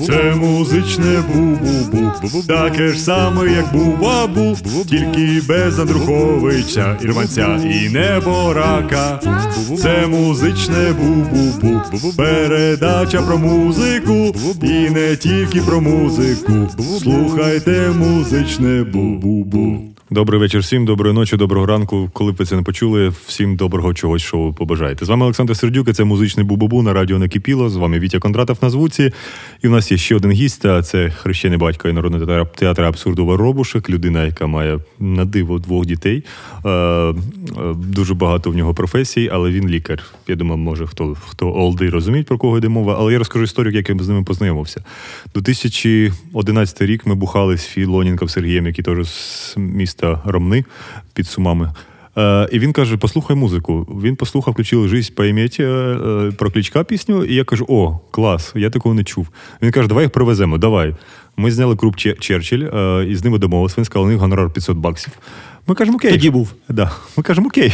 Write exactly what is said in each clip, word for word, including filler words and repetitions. Це музичне бу-бу-бу, таке ж саме, як бу-ба-бу, тільки без Андруховича, Ірванця і Неборака. Це музичне бу-бу-бу, передача про музику, і не тільки про музику. Слухайте музичне бу-бу-бу. Добрий вечір всім, доброї ночі, доброго ранку. Коли б ви це не почули, всім доброго чогось, що ви побажаєте. З вами Олександр Сердюк, і це музичний Бу-Бу-Бу на радіо Некипіло. З вами Вітя Кондратов на звуці. І в нас є ще один гість, а це хрещений батько і народний театр абсурду Воробушек, людина, яка має на диво двох дітей. Дуже багато в нього професій, але він лікар. Я думаю, може, хто, хто олди розуміють, про кого йде мова. Але я розкажу історію, як я з ними познайомився. дві тисячі одинадцятий рік ми бухали з Філоненком Сергієм, який теж з міста та Ромни під Сумами. Е, і він каже, послухай музику. Він послухав, включив «Жизнь по пам'яті» е, про Кличка пісню, і я кажу, о, клас, я такого не чув. Він каже, давай їх привеземо, давай. Ми зняли клуб «Черчилль», е, і з ними домовилися, він сказав, у них гонорар п'ятсот баксів. Ми кажемо, окей. Тоді був. Да. Ми кажемо, окей,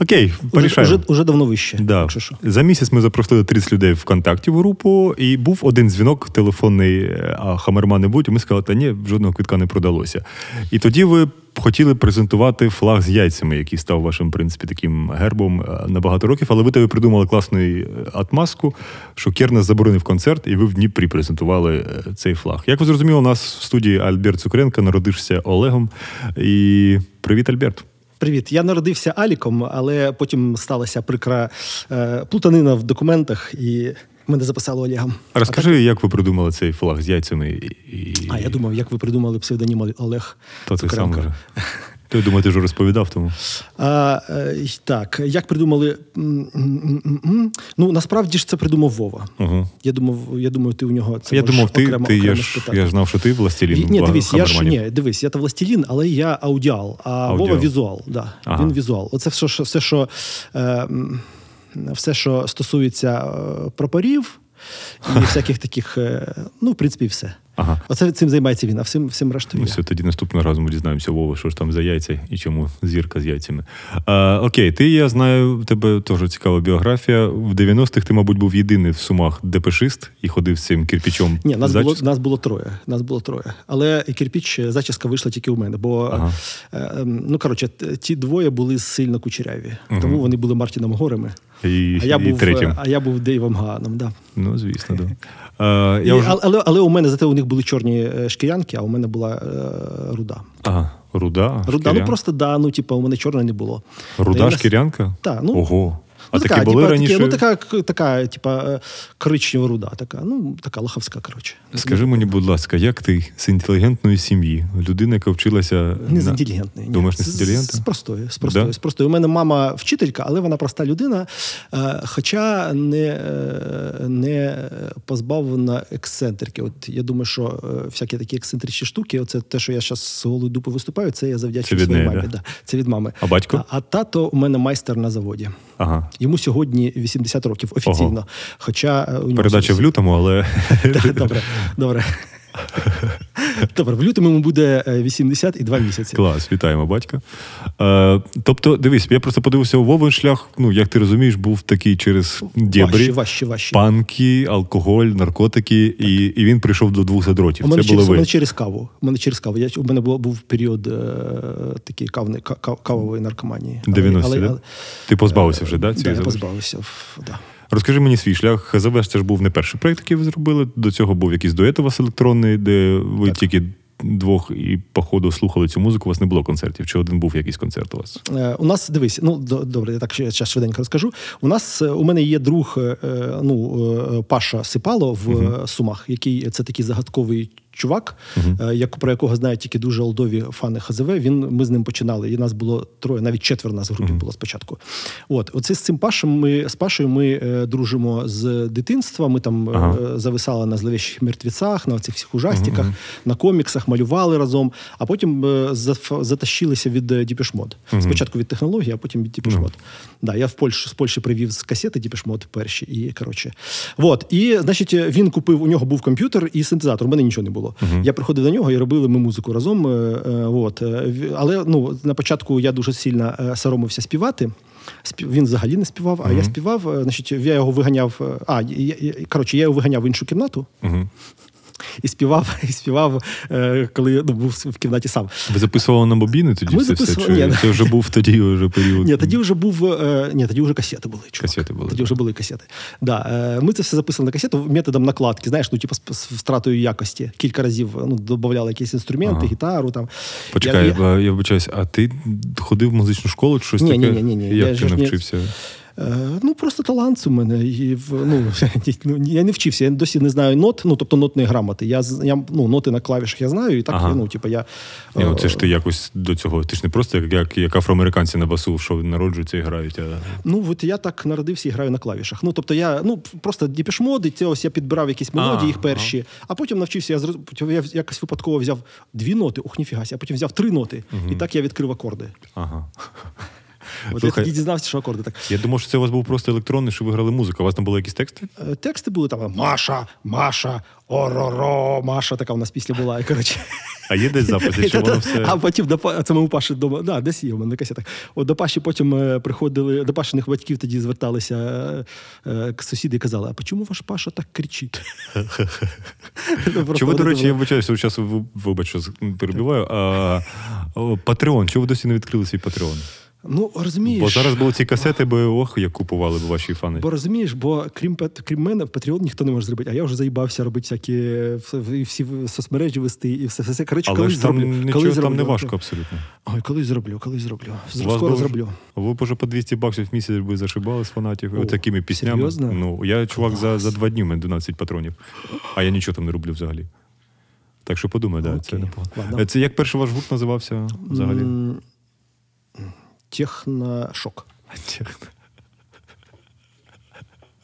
окей, порішаємо. Уже, уже давно вище. Да. За місяць ми запросили тридцять людей ВКонтакті в групу, і був один дзвінок телефонний, а хамермани будуть, і ми сказали, та ні, жодного квитка не продалося. І тоді ви хотіли презентувати флаг з яйцями, який став вашим, в принципі, таким гербом на багато років, але ви тобі придумали класну отмазку, що Кернес заборонив концерт, і ви в Дніпрі презентували цей флаг. Як ви зрозуміли, у нас в студії Альберт Цукренко, народився Олегом, і привіт, Альберт. Привіт. Я народився Аліком, але потім сталася прикра е, плутанина в документах, і мене записало Олегом. Розкажи, так... як ви придумали цей флаг з яйцями? І... А я думав, як ви придумали псевдонім Олег То Цукренко. Ти сам вже. Ти, думаю, ти вже розповідав тому. А, так, як придумали... Ну, насправді ж це придумав Вова. Угу. Я думав, я думаю, ти у нього це я думав, ти, окремо, ти окремо я, ж, я ж знав, що ти властелін. Ні, дивись, я ж, ні, дивись, я та властелін, але я аудіал, а аудіал. Вова візуал. Да. Ага. Він візуал. Оце все, що, все, що, все, що стосується прапорів і всяких таких... Ну, в принципі, все. Ага. Оце цим займається він, а всім, всім рештою. Ну, все, тоді наступного разу ми дізнаємося, Вова, що ж там за яйця і чому зірка з яйцями. А, окей, ти, я знаю, в тебе теж цікава біографія. В дев'яностих ти, мабуть, був єдиний в Сумах депешист і ходив з цим кирпічом. Ні, нас було, нас було троє. Нас було троє. Але кирпіч, зачіска вийшла тільки у мене, бо, ага. ну, коротше, ті двоє були сильно кучеряві. Угу. Тому вони були Мартіном Горами. І, а, я і був, третім. А я був Дейвом Ганом, да. Ну, звісно, да. А, я і, вже... але, але у мене зате у них були чорні шкірянки, а у мене була е, руда. Ага, руда? Руда, ну просто, да, ну, типу, у мене чорна не було. Руда, шкірянка? Так, ну. Ого. А ну, такі така, були типа, раніше? Такі, ну, така, така типа, коричнева руда, така, ну, така лоховська, коротше. Скажи мені, будь ласка, як ти з інтелігентної сім'ї? Людина, яка вчилася... Не з інтелігентної. На... Думаєш, не з інтелігентної? З простої, з простої, да? з простої. У мене мама вчителька, але вона проста людина, хоча не, не позбавлена ексцентрики. От я думаю, що всякі такі ексцентричні штуки, оце те, що я зараз з голою дупи виступаю, це я завдячую своїй неї, мамі. Да? Да. Це від мами. А батько? А, а тато у мене майстер на заводі. Ага. Йому сьогодні вісімдесят років офіційно. Ого. Хоча у нього передача в лютому, але так, добре, добре. Добре, в лютому йому буде вісімдесят і два місяці. Клас, вітаємо батька. Е, тобто, дивись, я просто подивився у Вовин шлях, ну, як ти розумієш, був такий через дєбрі, важче, важче, панки, алкоголь, наркотики, і, і він прийшов до двох задротів. У мене, це через, у мене через каву. У мене через каву. Я, у мене був, був період е, такий кавни, кав, кавової наркоманії. дев'яності, да? Ти позбавився вже, да? Так, я позбавився, да. Розкажи мені свій шлях. «Хазавеш» це ж був не перший проєкт, який ви зробили. До цього був якийсь дует у вас електронний, де ви так. тільки двох і, по ходу, слухали цю музику. У вас не було концертів. Чи один був якийсь концерт у вас? Е, у нас, дивись, ну, добре, я так зараз швиденько розкажу. У нас, у мене є друг, ну, Паша Сипало в угу. Сумах, який, це такий загадковий чувак, uh-huh. як, про якого знають тільки дуже олдові фани ХЗВ. Він, ми з ним починали, і нас було троє, навіть четверо нас в групі uh-huh. було спочатку. От, оце з цим Пашем, ми, з Пашою ми е, дружимо з дитинства, ми там uh-huh. е, зависали на «Зловещих мертвецах», на цих всіх ужастиках, uh-huh. на коміксах, малювали разом, а потім е, затащилися від Depeche Mode. Uh-huh. Спочатку від технології, а потім від Depeche Mode. Uh-huh. Да, я в Польщу, з Польщі привів з касети Depeche Mode перші, і, коротше. От, і, значить, він купив, у нього був комп'ютер і синтезатор, у мене нічого не було. Uh-huh. Я приходив до нього і робили ми музику разом. От. Але ну, на початку я дуже сильно соромився співати. Він взагалі не співав, а mm-hmm. я співав. Значить, я його виганяв. А, я, я, коротше, я його виганяв в іншу кімнату. Mm-hmm. І співав, і співав, коли ну, був в кімнаті сам. Ви записували на мобільний тоді все? Записували... все? Чи... Це вже був тоді вже період? Ні, тоді вже був... Ні, тоді вже касети були, чувак. Касети були. Тоді так. вже були касети. Да. Ми це все записали на касету методом накладки, знаєш, ну, типу, з втратою якості. Кілька разів ну, додавали якісь інструменти, ага. гітару. Там. Почекай, я, я... я вибачаюсь, а ти ходив в музичну школу чи щось ні, таке? Ні, ні, ні. Як я ти навчився? Ні... Ну, просто талант у мене. І, ну, я не вчився, я досі не знаю нот, ну, тобто нотної грамоти. Я, я, ну, ноти на клавішах я знаю, і так, ага. ну, типу, я... Ні, ну, це ж ти якось до цього, ти ж не просто як, як, як афроамериканці на басу, що народжуються і грають, а... Ну, от я так народився і граю на клавішах. Ну, тобто я, ну, просто Depeche Mode, це ось я підбирав якісь мелодії, їх перші, ага. а потім навчився, я, зроз... я якось випадково взяв дві ноти, ух, ніфіга, а потім взяв три ноти, угу. і так я відкрив акорди. Ага. От слухай, я тоді дізнався, що акорди так. Я думав, що це у вас був просто електронний, що ви грали музику. У вас там були якісь тексти? Тексти були там Маша, Маша, Ороро, Маша, така у нас після була. І, коротше. А є десь записи, що воно все... А потім до Паші, це ми у Паші вдома, да, десь є у мене на касетах. От до Паші потім приходили, до Пашиних батьків тоді зверталися е, к сусіди і казали, а чому ваш Паша так кричить? Чому, до речі, я вибачаюся, зараз вибачу, перебиваю. Патреон, чому ви досі не відкрили свій Патреон? Ну, розумієш... Бо зараз були ці касети, бо ох, як купували б ваші фани. Бо розумієш, бо крім, крім мене, Патреон ніхто не може зробити, а я вже заїбався робити всякі всі соцмережі вести і все. все. Коротше, але ж там нічого там зроблю, не важко абсолютно. Ой, колись зроблю, колись зроблю. Скоро зроблю. Ви б уже по двісті баксів в місяць би зашибали з фанатів. О, такими піснями. Серйозно? Ну, я, чувак, за, за два дні в мене дванадцять патронів, а я нічого там не роблю взагалі. Так що подумай, да, це непогано. Це як перший ваш гурт називався взагалі? Mm. Техношок.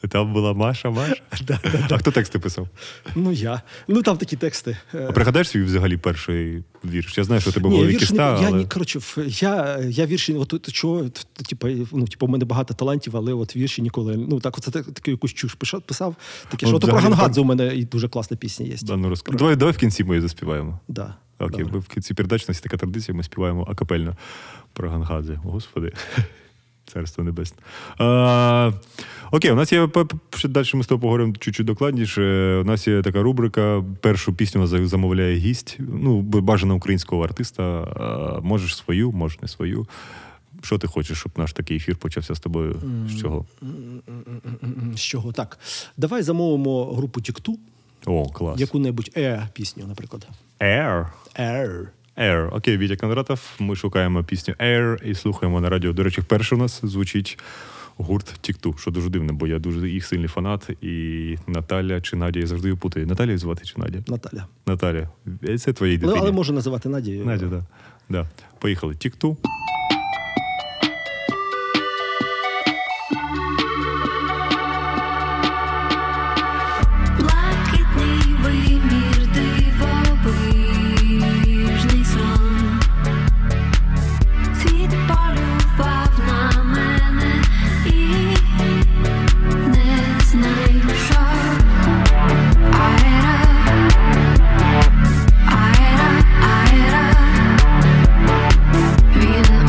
Там була Маша, Маша? Да, да, а хто тексти писав? Ну, я. Ну, там такі тексти. А пригадаєш свій взагалі перший вірш? Я знаю, що у тебе було вікіста, але... Ні, коротше, я, я вірші... От, чого, типу, ну, типу, у мене багато талантів, але от вірші ніколи... Ну, так, оце таку якусь чуш писав. Таке, от, що, взагалі, от про Гонгадзе там... у мене і дуже класна пісня є. Да, ну, розкажу. Давай, давай в кінці ми її заспіваємо. Так. Да. Окей, добре. В цій передачі у нас є така традиція, ми співаємо акапельно про Гонгадзе. Господи, царство небесне. А, окей, у нас є, далі ми з тобою поговоримо чуть-чуть докладніше, у нас є така рубрика, першу пісню замовляє гість, ну, бажано українського артиста, а, можеш свою, можеш не свою. Що ти хочеш, щоб наш такий ефір почався з тобою? Mm-hmm. З чого? Mm-hmm. З чого, так. Давай замовимо групу Тік-Ту. О, клас. Яку-небудь «Е»-пісню, наприклад. «Air». «Air». «Air». Окей, Вітя Кондратов. Ми шукаємо пісню «Air» і слухаємо на радіо. До речі, вперше у нас звучить гурт «Тік-Ту», що дуже дивно, бо я дуже їх сильний фанат. І Наталя чи Надя, я завжди її путаю. Наталя звати чи Надя? Наталя. Наталя. Це твоєї дитині. Ну, але можу називати Надією. Надя, так. Да. Да. Поїхали. «Тік-Ту».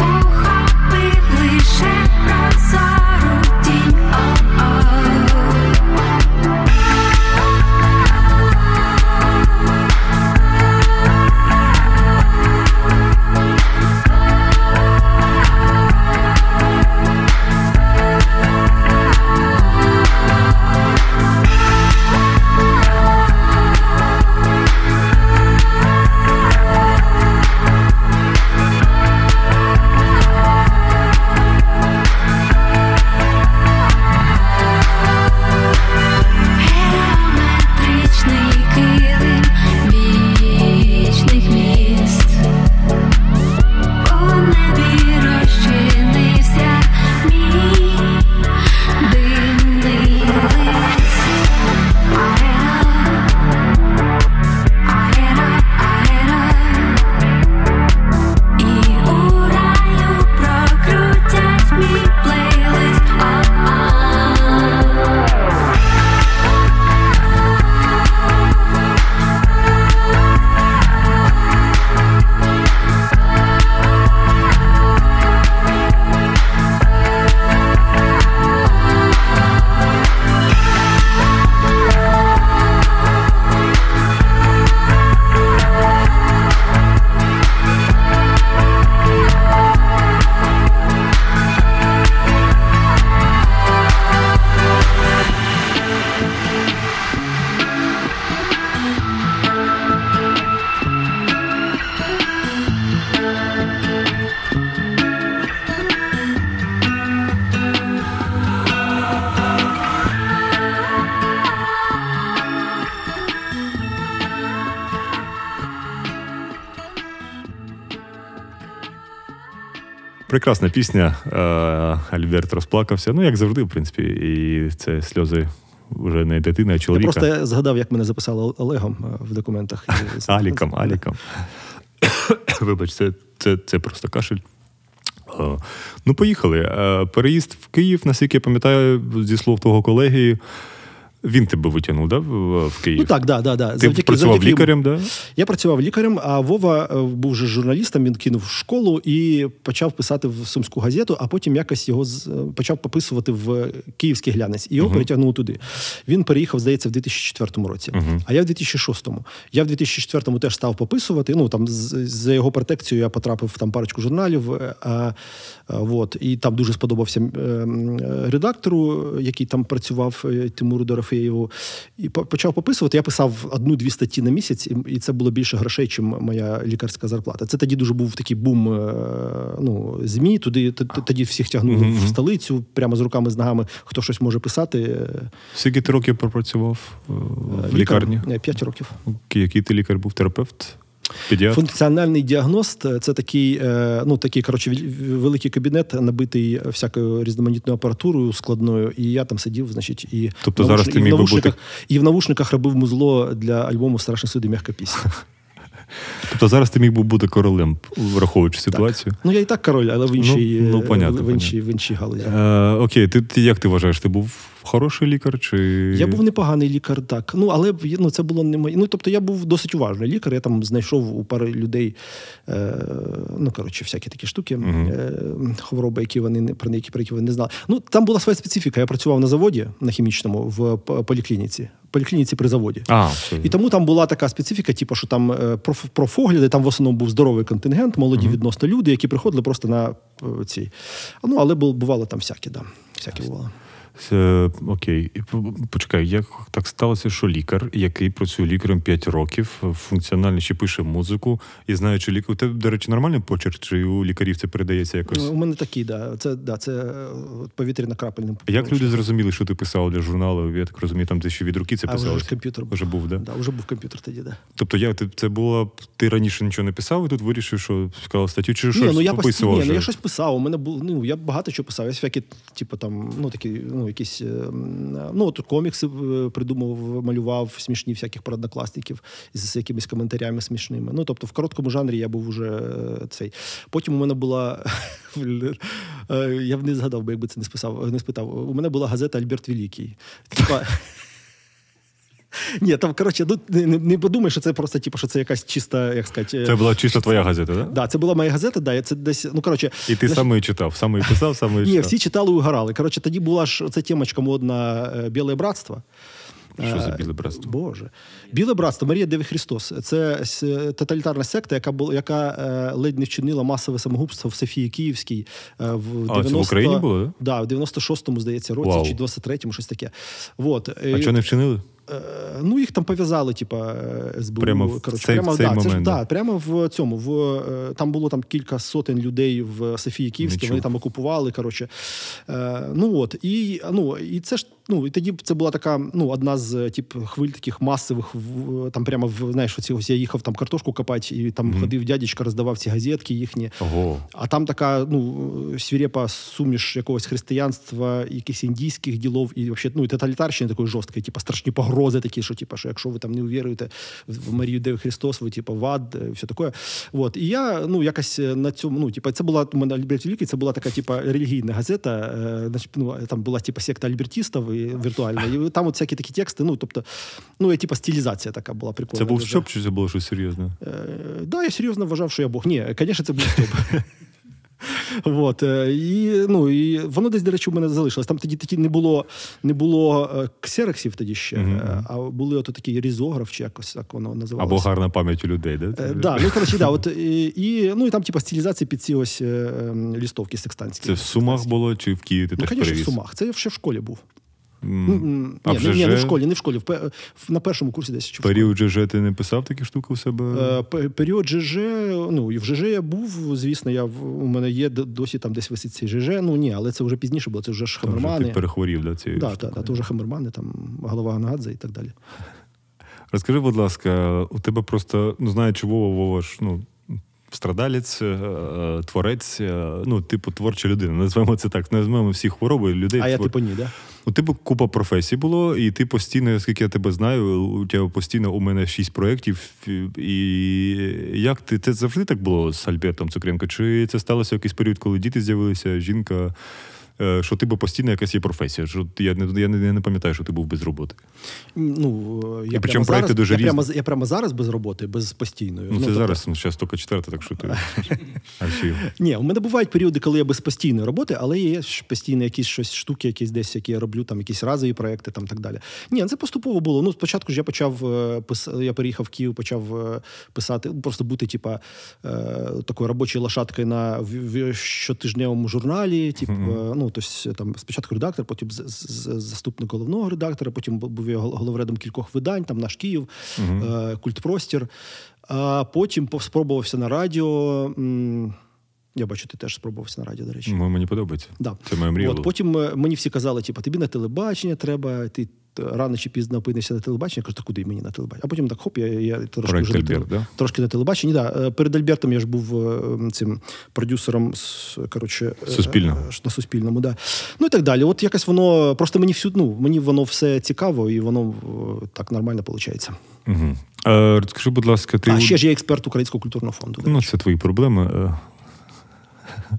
Він Прекрасна пісня. Альберт розплакався. Ну, як завжди, в принципі. І це сльози вже не дитини, а чоловіка. Я просто згадав, як мене записали Олегом в документах. Аліком, Аліком. Вибач, це, це, це просто кашель. Ну, поїхали. Переїзд в Київ, наскільки я пам'ятаю, зі слов твого колеги, він тебе витягнув, да, в Київ? Ну так, да, да, да. Ти завдяки, працював завдяки... лікарем, да? Я працював лікарем, а Вова був вже журналістом, він кинув школу і почав писати в Сумську газету, а потім якось його почав пописувати в Київський глянець. І його uh-huh. перетягнуло туди. Він переїхав, здається, в дві тисячі четвертому році, uh-huh. а я в дві тисячі шостому. Я в дві тисячі четвертому теж став пописувати, ну, там, за його протекцією я потрапив там парочку журналів, а, вот, і там дуже сподобався редактору, який там працював, Тимуру Дореф, Його, і почав пописувати. Я писав одну-дві статті на місяць, і це було більше грошей, чим моя лікарська зарплата. Це тоді дуже був такий бум, ну, ЗМІ, туди, тоді всіх тягнули mm-hmm. в столицю, прямо з руками, з ногами, хто щось може писати. Скільки ти років пропрацював в Лікар, лікарні? П'ять років. Який ти лікар був? Терапевт? Педіатр? Функціональний діагност – це такий, ну, такий, коротше, великий кабінет, набитий всякою різноманітною апаратурою складною, і я там сидів, значить, і, тобто навуш... зараз ти міг і, в навушниках... бути... і в навушниках робив музло для альбому «Страшний суд» і «М'яка пісня». Тобто зараз ти міг би бути королем, враховуючи ситуацію? Так. Ну, я і так король, але в іншій, ну, ну, понятно, в іншій, в іншій галузі. Е, окей, ти, ти, як ти вважаєш, ти був хороший лікар? Чи... Я був непоганий лікар, так. Ну, але ну, це було не моє. Ну, тобто я був досить уважний лікар, я там знайшов у пари людей, е, ну, коротше, всякі такі штуки, угу. е, хвороби, які вони, про які, про які вони не знали. Ну, там була своя специфіка. Я працював на заводі, на хімічному, в поліклініці. поліклініці при заводі. А, і тому там була така специфіка, типу, що там проф, профогляди, там в основному був здоровий контингент, молоді mm-hmm. відносно люди, які приходили просто на цій. Ну, але бувало там всякі, да. Всякі бувало. Це, окей. Почекай, як так сталося, що лікар, який працює лікарем п'ять років, функціонально ще пише музику, і знаючи лікар... У тебе, до речі, нормальний почерк? Чи у лікарів це передається якось? У мене такий, да. Це, да, це повітряно-крапельним. А як люди зрозуміли, що ти писав для журналу? Я так розумію, там ти ще від руки це писав. А вже комп'ютер був. Вже був, да? Да, вже був комп'ютер тоді, да. Тобто я, це було... Ти раніше нічого не писав, і тут вирішив, що сказав статтю, чи ні, щось ну, я пописував? Ні, вже? Ну я щось писав. У мене було... Ну, я багато чого писав. Я всякі, типу, там, ну, такі, ну, якісь, ну, от комікси придумав, малював, смішні всяких про однокласників з якимись коментарями смішними. Ну, тобто, в короткому жанрі я був уже цей. Потім у мене була... я б не згадав би, якби це не списав, не спитав. У мене була газета «Альберт Великий». Типа... Ні, там, коротше, не, не подумай, що це просто, типу, що це якась чиста, як сказати... Це була чисто твоя газета, так? Да? Так, да, це була моя газета, да, це десь, ну, коротше... І ти наш... сам її читав, сам її писав, сам її читав. Ні, всі читали і угорали. Коротше, тоді була ж оця темочка модна «Біле братство». Що за «Біле братство»? Боже. «Біле братство» Марія Деві Христос. Це тоталітарна секта, яка була, яка ледь не вчинила масове самогубство в Софії Київській в дев'яносто... А, це в Україні було, так? Да? Да, в дев'яносто шостому, здається, році, вау. Чи дев'яносто третьому, щось таке. Вот. А чого не вчинили? Ну, їх там пов'язали, типа, ес бе у. Прямо в коротше, цей, прямо, цей да, момент. Це, да, прямо в цьому. В, там було там кілька сотень людей в Софії Київській, вони там окупували, коротше. Ну, от. І, ну, і це ж, ну, і тоді це була така, ну, одна з, тип, хвиль таких масових, в, там прямо, в, знаєш, оці, ось я їхав там картошку копати, і там mm-hmm. ходив дядечка, роздавав ці газетки їхні. Ого. А там така, ну, свирепа суміш якогось християнства, якихось індійських ділов, і, взагалі, ну, і тоталітарщини такої жорсткої, типа, страшні погрози. Рози такі, що, типу, що якщо ви там не увіруєте в Марію Деві Христос, ви, типу, в ад, все таке. Вот. І я, ну, якось на цьому, ну, типу, це була, у мене Альберт Великий, це була така, типу, релігійна газета, ну, там була, типу, секта альбертістів і віртуальна, і там от всякі такі тексти, ну, тобто, ну, я, типу, стилізація така була прикольна. Це був стьоп, чи це було щось серйозне? Так, е, да, я серйозно вважав, що я Бог. Ні, звісно, це був стьоп. Вот. І, ну, і воно десь, до речі, у мене залишилось. Там тоді, тоді не було, не було ксероксів тоді ще, mm-hmm. а були ото такий різограф, чи якось так воно називалося. Або гарна пам'ять у людей, да? Так, да, ну, коротше, да, от, і, і, ну, і там, типу, стилізації під ці ось лістовки секстанські. Це в Сумах було, чи в Києві ти ну, теж конечно, привіз? Ну, звісно, в Сумах. Це я ще в школі був. Mm. Ні, ні, ні, не в школі, не в школі. На першому курсі десь. Період ЖЖ ти не писав такі штуки у себе? Період ЖЖ, ну, і в ЖЖ я був, звісно, я, у мене є досі там десь висить цей ЖЖ, ну, ні, але це вже пізніше було, це вже ж Хамермани. Ти перехворів, да, цією штукою? Так, так, це вже Хамермани, там, голова Гонгадзе і так далі. Розкажи, будь ласка, у тебе просто, ну, знаючи Вова, Вова ж, ну, страдалець, творець, ну, типу, творча людина. Називаємо це так. Називаємо всі хвороби людей. А твор... я типу ні, да? Ну, типу, купа професій було, і ти постійно, оскільки я тебе знаю, у тебе постійно у мене шість проєктів. І як ти, це завжди так було з Альбертом Цукренко? Чи це сталося якийсь період, коли діти з'явилися, жінка? Що ти був постійно якась є професія. Що я не, я не пам'ятаю, що ти був без роботи. Ну, я, і прямо зараз, дуже я, прямо, я прямо зараз без роботи, без постійної. Ну, ну це тобто... зараз, ну, зараз тільки четверта, так що ти... Ні, у мене бувають періоди, коли я без постійної роботи, але є постійно якісь щось, штуки, якісь десь, які я роблю, там, якісь разові проекти, там, так далі. Ні, це поступово було. Ну, спочатку ж я почав, я переїхав в Київ, почав писати, просто бути, типа, такою робочою лошадкою на щотижневому журналі, типу, ну, тобто, там, спочатку редактор, потім заступник головного редактора, потім був я головредом кількох видань, там «Наш Київ», uh-huh. «Культпростір». А потім спробувався на радіо. Я бачу, ти теж спробувався на радіо, до речі. Мені подобається. Да. Це моя мрія. От, потім мені всі казали, типу, тобі на телебачення треба, ти рано чи пізно опинишся на телебаченні. Я кажу, та куди мені на телебачення? А потім так, хоп, я, я трошки, Альберт, на телеб... да? трошки на телебаченні. Да. Перед Альбертом я ж був цим продюсером коротше, Суспільного. На Суспільному. Да. Ну і так далі. От якось воно, просто мені всю, ну, мені воно все цікаво і воно так нормально виходить. Угу. А, розкажи, будь ласка, ти... А ще ж я експерт Українського культурного фонду. Ну, це твої проблеми.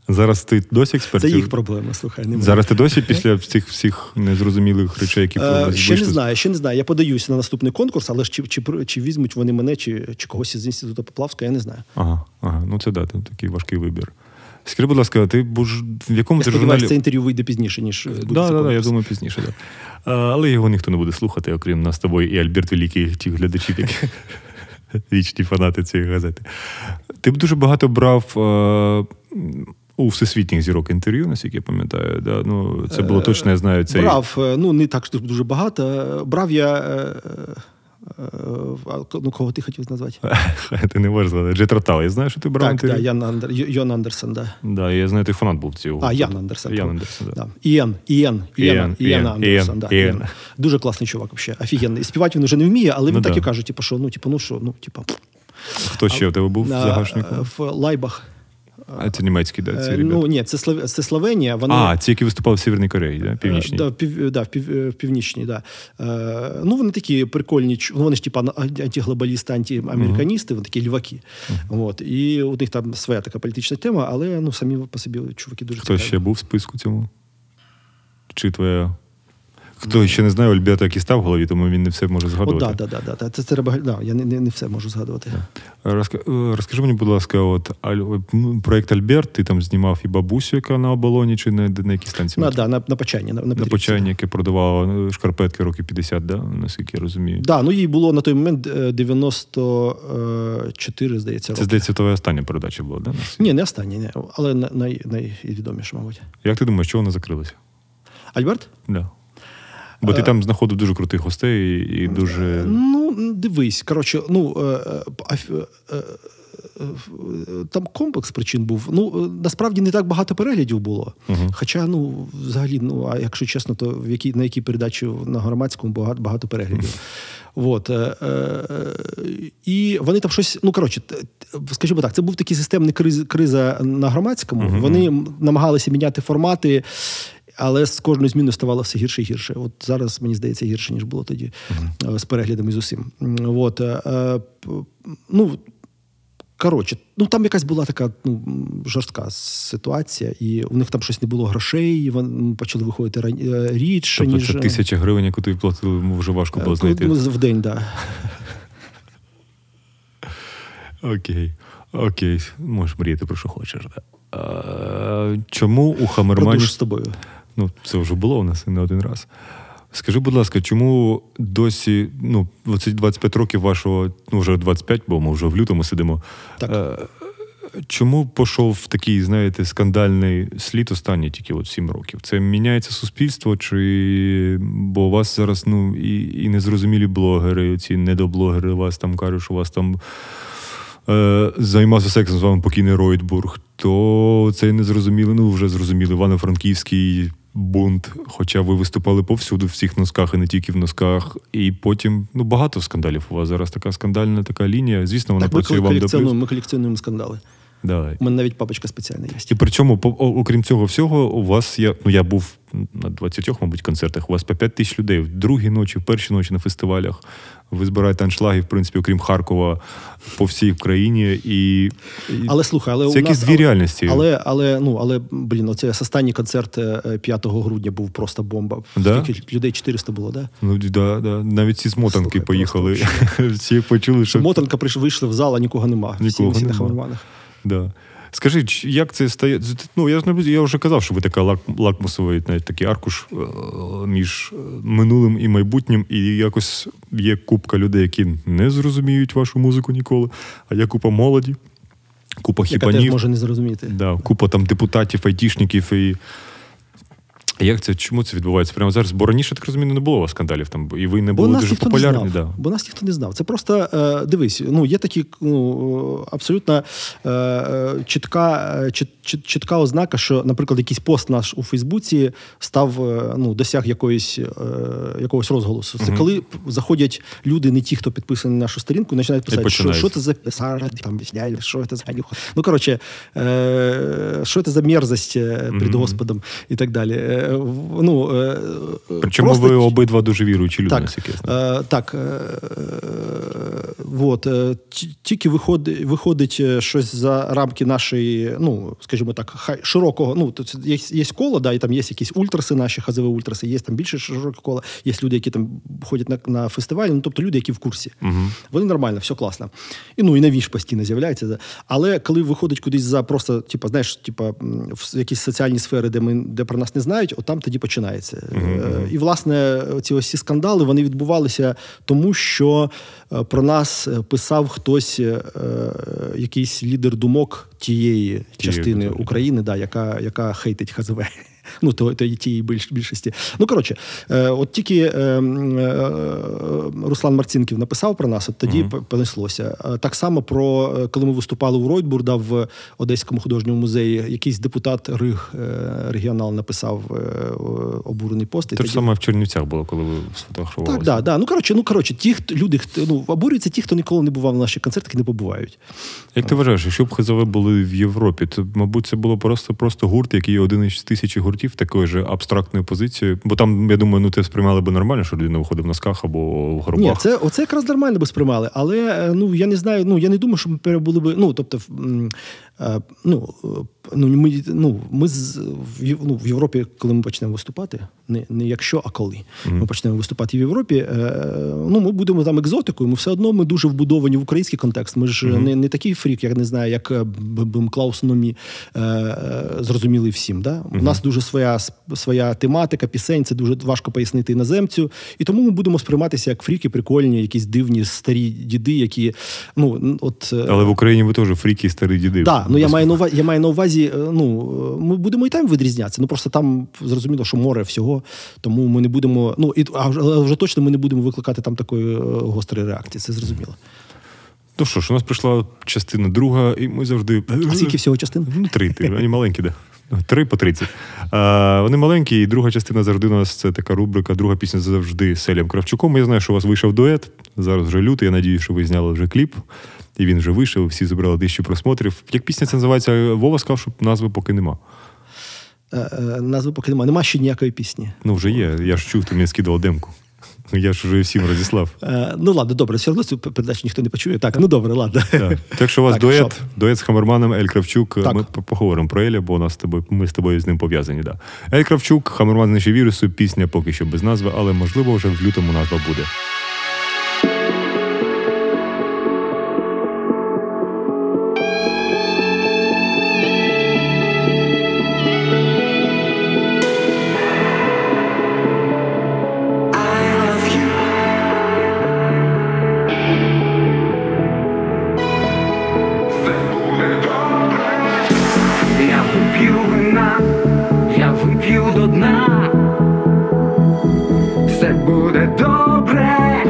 Зараз ти досі експерт? Це їх проблема, слухай. Немає. Зараз ти досі після цих всіх незрозумілих речей, які вийшли? Ще не знаю, ще не знаю. Я подаюся на наступний конкурс, але ж чи, чи, чи візьмуть вони мене, чи, чи когось із Інституту Поплавського, я не знаю. Ага, ага. Ну це да, такий важкий вибір. Скажи, будь ласка, ти буж в якому ти журналі... це інтерв'ю вийде пізніше, ніж буде да, це да, да, я думаю, пізніше, да. А, але його ніхто не буде слухати, окрім нас з тобою і Альберт Великий, тих глядачів, які... Вічні фанати цієї газети. Ти б дуже багато брав е, у всесвітніх зірок інтерв'ю, наскільки я пам'ятаю. Да? Ну, це було точно, я знаю. Цей... Брав, ну не так дуже багато. Брав я... Е, е, ну, кого ти хотів назвати? Ти не можеш згадати. Джетротал, я знаю, що ти брав так, інтерв'ю. Так, да, Ян Андер... Ян Андерсон, да. Да, я знаю, ти фанат був цього. А, Ян Андерсон. Ян Андерсон, да. Да. Іен, Іен, Іен, Іен Андерсон, да. Іен. Дуже класний чувак, взагалі, офігенний. Співати він вже не вміє, але він ну, так да. і каже, типу, що, ну, типу, ну, що, ну, типу. Хто ще а, в тебе був в загашнику? В Лайбах. А це німецькі, да, ці ребята? Ну, ні, це, Слов... це Словенія. Вони... А, ці, які виступали в Северній Кореї, да? Північній? Да, в пів... да, в пів... в північній, да. Ну, вони такі прикольні, ну, вони ж типа антиглобалісти, антиамериканісти, вони такі ліваки. Uh-huh. От. І у них там своя така політична тема, але, ну, самі по собі чуваки дуже цікаві. Хто ще був в списку цьому? Чи твоя... Хто ще не знає, Альберта, який став в голові, тому він не все може згадувати. Так, так, так, так. Це треба, да, я не, не, не все можу згадувати. Розка- розкажи мені, будь ласка, от аль, проект Альберт, ти там знімав і бабусю, яка на оболоні, чи на, на якій станції? На, да, на, на Почайні. На, на, на Почайні, яке продавало шкарпетки років п'ятдесят, да? Наскільки я розумію. Так, да, ну їй було на той момент дев'яносто чотири, здається, роки. Це, здається, твоя остання передача була, да? Ні, не остання, ні, але най, найвідоміша, мабуть. Як ти думаєш, чого вона закрилася? Альберт? Да. Бо ти там знаходив дуже крутих гостей і, і дуже... Ну, дивись, коротше, ну, там комплекс причин був. Ну, насправді, не так багато переглядів було. Угу. Хоча, ну, взагалі, ну, а якщо чесно, то в які, на якій передачі на Громадському багато, багато переглядів. От. І вони там щось, ну, коротше, скажімо так, це був такий системний криз, криза на Громадському. Угу. Вони намагалися міняти формати, але з кожною зміною ставало все гірше і гірше. От зараз, мені здається, гірше, ніж було тоді mm-hmm. з переглядом і з усім. От. Ну, коротше, ну, там якась була така ну, жорстка ситуація, і у них там щось не було грошей, вони почали виходити рідше, тобто, ніж... Тобто це тисяча гривень, яку тобі платили, йому вже важко було знайти. В день, так. Окей. Окей. Можеш мріяти про що хочеш, так. А, чому у Хамермані... Продуш з тобою. Ну, це вже було у нас і не один раз. Скажи, будь ласка, чому досі, ну, оці двадцять п'ять років вашого, ну, вже двадцять п'ять, бо ми вже в лютому сидимо. Так. А, чому пішов такий, знаєте, скандальний слід останні тільки от сім років? Це міняється суспільство, чи... Бо у вас зараз, ну, і, і незрозумілі блогери, ці недоблогери вас там кажуть, що у вас там... займався сексом з вами покійний Ройтбург, то це не зрозуміло, ну вже зрозуміло, Івано-Франківський бунт, хоча ви виступали повсюду, в всіх носках і не тільки в носках, і потім, ну багато скандалів у вас зараз, така скандальна така лінія, звісно, вона так, працює вам до плюс. Ми колекціонуємо скандали. Давай. У мене навіть папочка спеціальна є. І причому, окрім цього всього, у вас є, ну я був на двадцятьох, мабуть, концертах, у вас по п'ять тисяч людей в другій ночі, в першій ночі на фестивалях. Ви збираєте аншлаги, в принципі, окрім Харкова, по всій Україні. І... Але, слухай, але це у якісь нас, дві реальності. Але, але, ну, але, блін, оце останній концерт п'ятого грудня був просто бомба. Да? Скільки людей? чотириста було, да? Ну, да, да. Навіть ці з Мотанки, слухай, поїхали. Всі почули, що... Мотанка вийшли в зал, а нікого нема. Нікого всі, всі нема. Да. Скажи, як це стає? Ну, я, я вже казав, що ви така лак, лакмусовий, навіть такий аркуш між минулим і майбутнім, і якось є купка людей, які не зрозуміють вашу музику ніколи, а є купа молоді, купа хіпанів. Яка теж може не зрозуміти. Да, купа там депутатів, айтішників. І... Як це, чому це відбувається? Прямо зараз, бо раніше, так розумію, не було у вас скандалів там, і ви не були дуже популярні. Да. Бо нас ніхто не знав. Це просто, дивись, ну, є такі, ну, абсолютно чітка, чіт, чіт, чітка ознака, що, наприклад, якийсь пост наш у Фейсбуці став, ну, досяг якоїсь, якогось розголосу. Це угу. коли заходять люди, не ті, хто підписаний на нашу сторінку, починають писати, що, що це за писара, там, що це за гадюха. Ну, коротше, що це за мерзость перед угу. Господом і так далі. Ну, причому просто... ви обидва дуже віруючі люди, наскільки я знаю. Так. Вот. Тільки виходить, виходить щось за рамки нашої, ну, скажімо так, широкого, ну, є, є коло, да, і там є якісь ультраси наші, хазові ультраси, є там більше широке коло, є люди, які там ходять на, на фестивалі, ну, тобто люди, які в курсі. Угу. Вони нормально, все класно. І, ну, і нові ж постійно з'являються. Але коли виходить кудись за просто, типа, знаєш, типа, в якісь соціальні сфери, де, ми, де про нас не знають, от там тоді починається. Mm-hmm. І, власне, ці ось ці скандали, вони відбувалися тому, що про нас писав хтось, е, якийсь лідер думок тієї Тіє, частини так, України, да, яка, яка хейтить ХЗВ. Ну, то, то тієї більшості. Ну, коротше, е, от тільки е, е, Руслан Марцінків написав про нас, от тоді mm-hmm. понеслося. Так само про, коли ми виступали у Ройтбурда в Одеському художньому музеї, якийсь депутат Риг, е, регіонал написав е, обурений пост. Те ж тоді... саме в Чернівцях було, коли ви сфотографувалися. Так, да, да. Ну, коротше, ну, коротше, ті, хто, люди, хто, ну, обурюються ті, хто ніколи не бував на наших концертах і не побувають. Як ти вважаєш, якщо б ХЗВ були в Європі, то, мабуть, це було просто, просто гурт, який є один із тисячі гуртів, такою же абстрактною позицією. Бо там, я думаю, ну, те сприймали би нормально, що людина виходить в носках або в гробах. Ні, це, оце якраз нормально би сприймали. Але, ну, я не знаю, ну, я не думаю, що ми перебули би, ну, тобто, ну, ми, ну, ми з, ну, в Європі, коли ми почнемо виступати, не, не якщо, а коли mm-hmm. ми почнемо виступати в Європі, ну, ми будемо там екзотикою, ми все одно, ми дуже вбудовані в український контекст. Ми ж mm-hmm. не, не такий фрік, як, не знаю, як Клаус Номі, зрозуміли всім, да? Mm-hmm. У нас дуже Своя, своя тематика, пісень, це дуже важко пояснити іноземцю. І тому ми будемо сприйматися як фріки прикольні, якісь дивні старі діди, які... Ну, от... Але в Україні ви теж фріки і старі діди. Так, ну, я маю, на увазі, я маю на увазі, ну, ми будемо і там відрізнятися. Ну, просто там, зрозуміло, що море всього, тому ми не будемо... Ну, і, а вже, вже точно ми не будемо викликати там такої гострої реакції, це зрозуміло. Ну що ж, у нас прийшла частина друга, і ми завжди... А скільки всього частин? Ну, три, ти, вони маленькі, да. Три по тридцять. Вони маленькі, і друга частина завжди у нас, це така рубрика, друга пісня завжди з Селем Кравчуком. Я знаю, що у вас вийшов дует, зараз вже лютий, я надію, що ви зняли вже кліп, і він вже вийшов, всі зібрали тисячу просмотрів. Як пісня це називається? Вова сказав, що назви поки нема. Назви поки нема. Нема ще ніякої пісні. Ну, вже є. Я ж чув, ти мені скидував демку. Я ж вже всім розіслав. Е, ну, ладно, добре. Все одно цю передачу ніхто не почує. Так, ну, добре, ладно. Так, так що у вас так, дует, шо? Дует з Хамерманом, Ель Кравчук. Так. Ми поговоримо про Еля, бо у нас з тобою, ми з тобою з ним пов'язані. Да. Ель Кравчук, Хамерман знищив вірусу, пісня поки що без назви, але, можливо, вже в лютому назва буде. Все буде добре.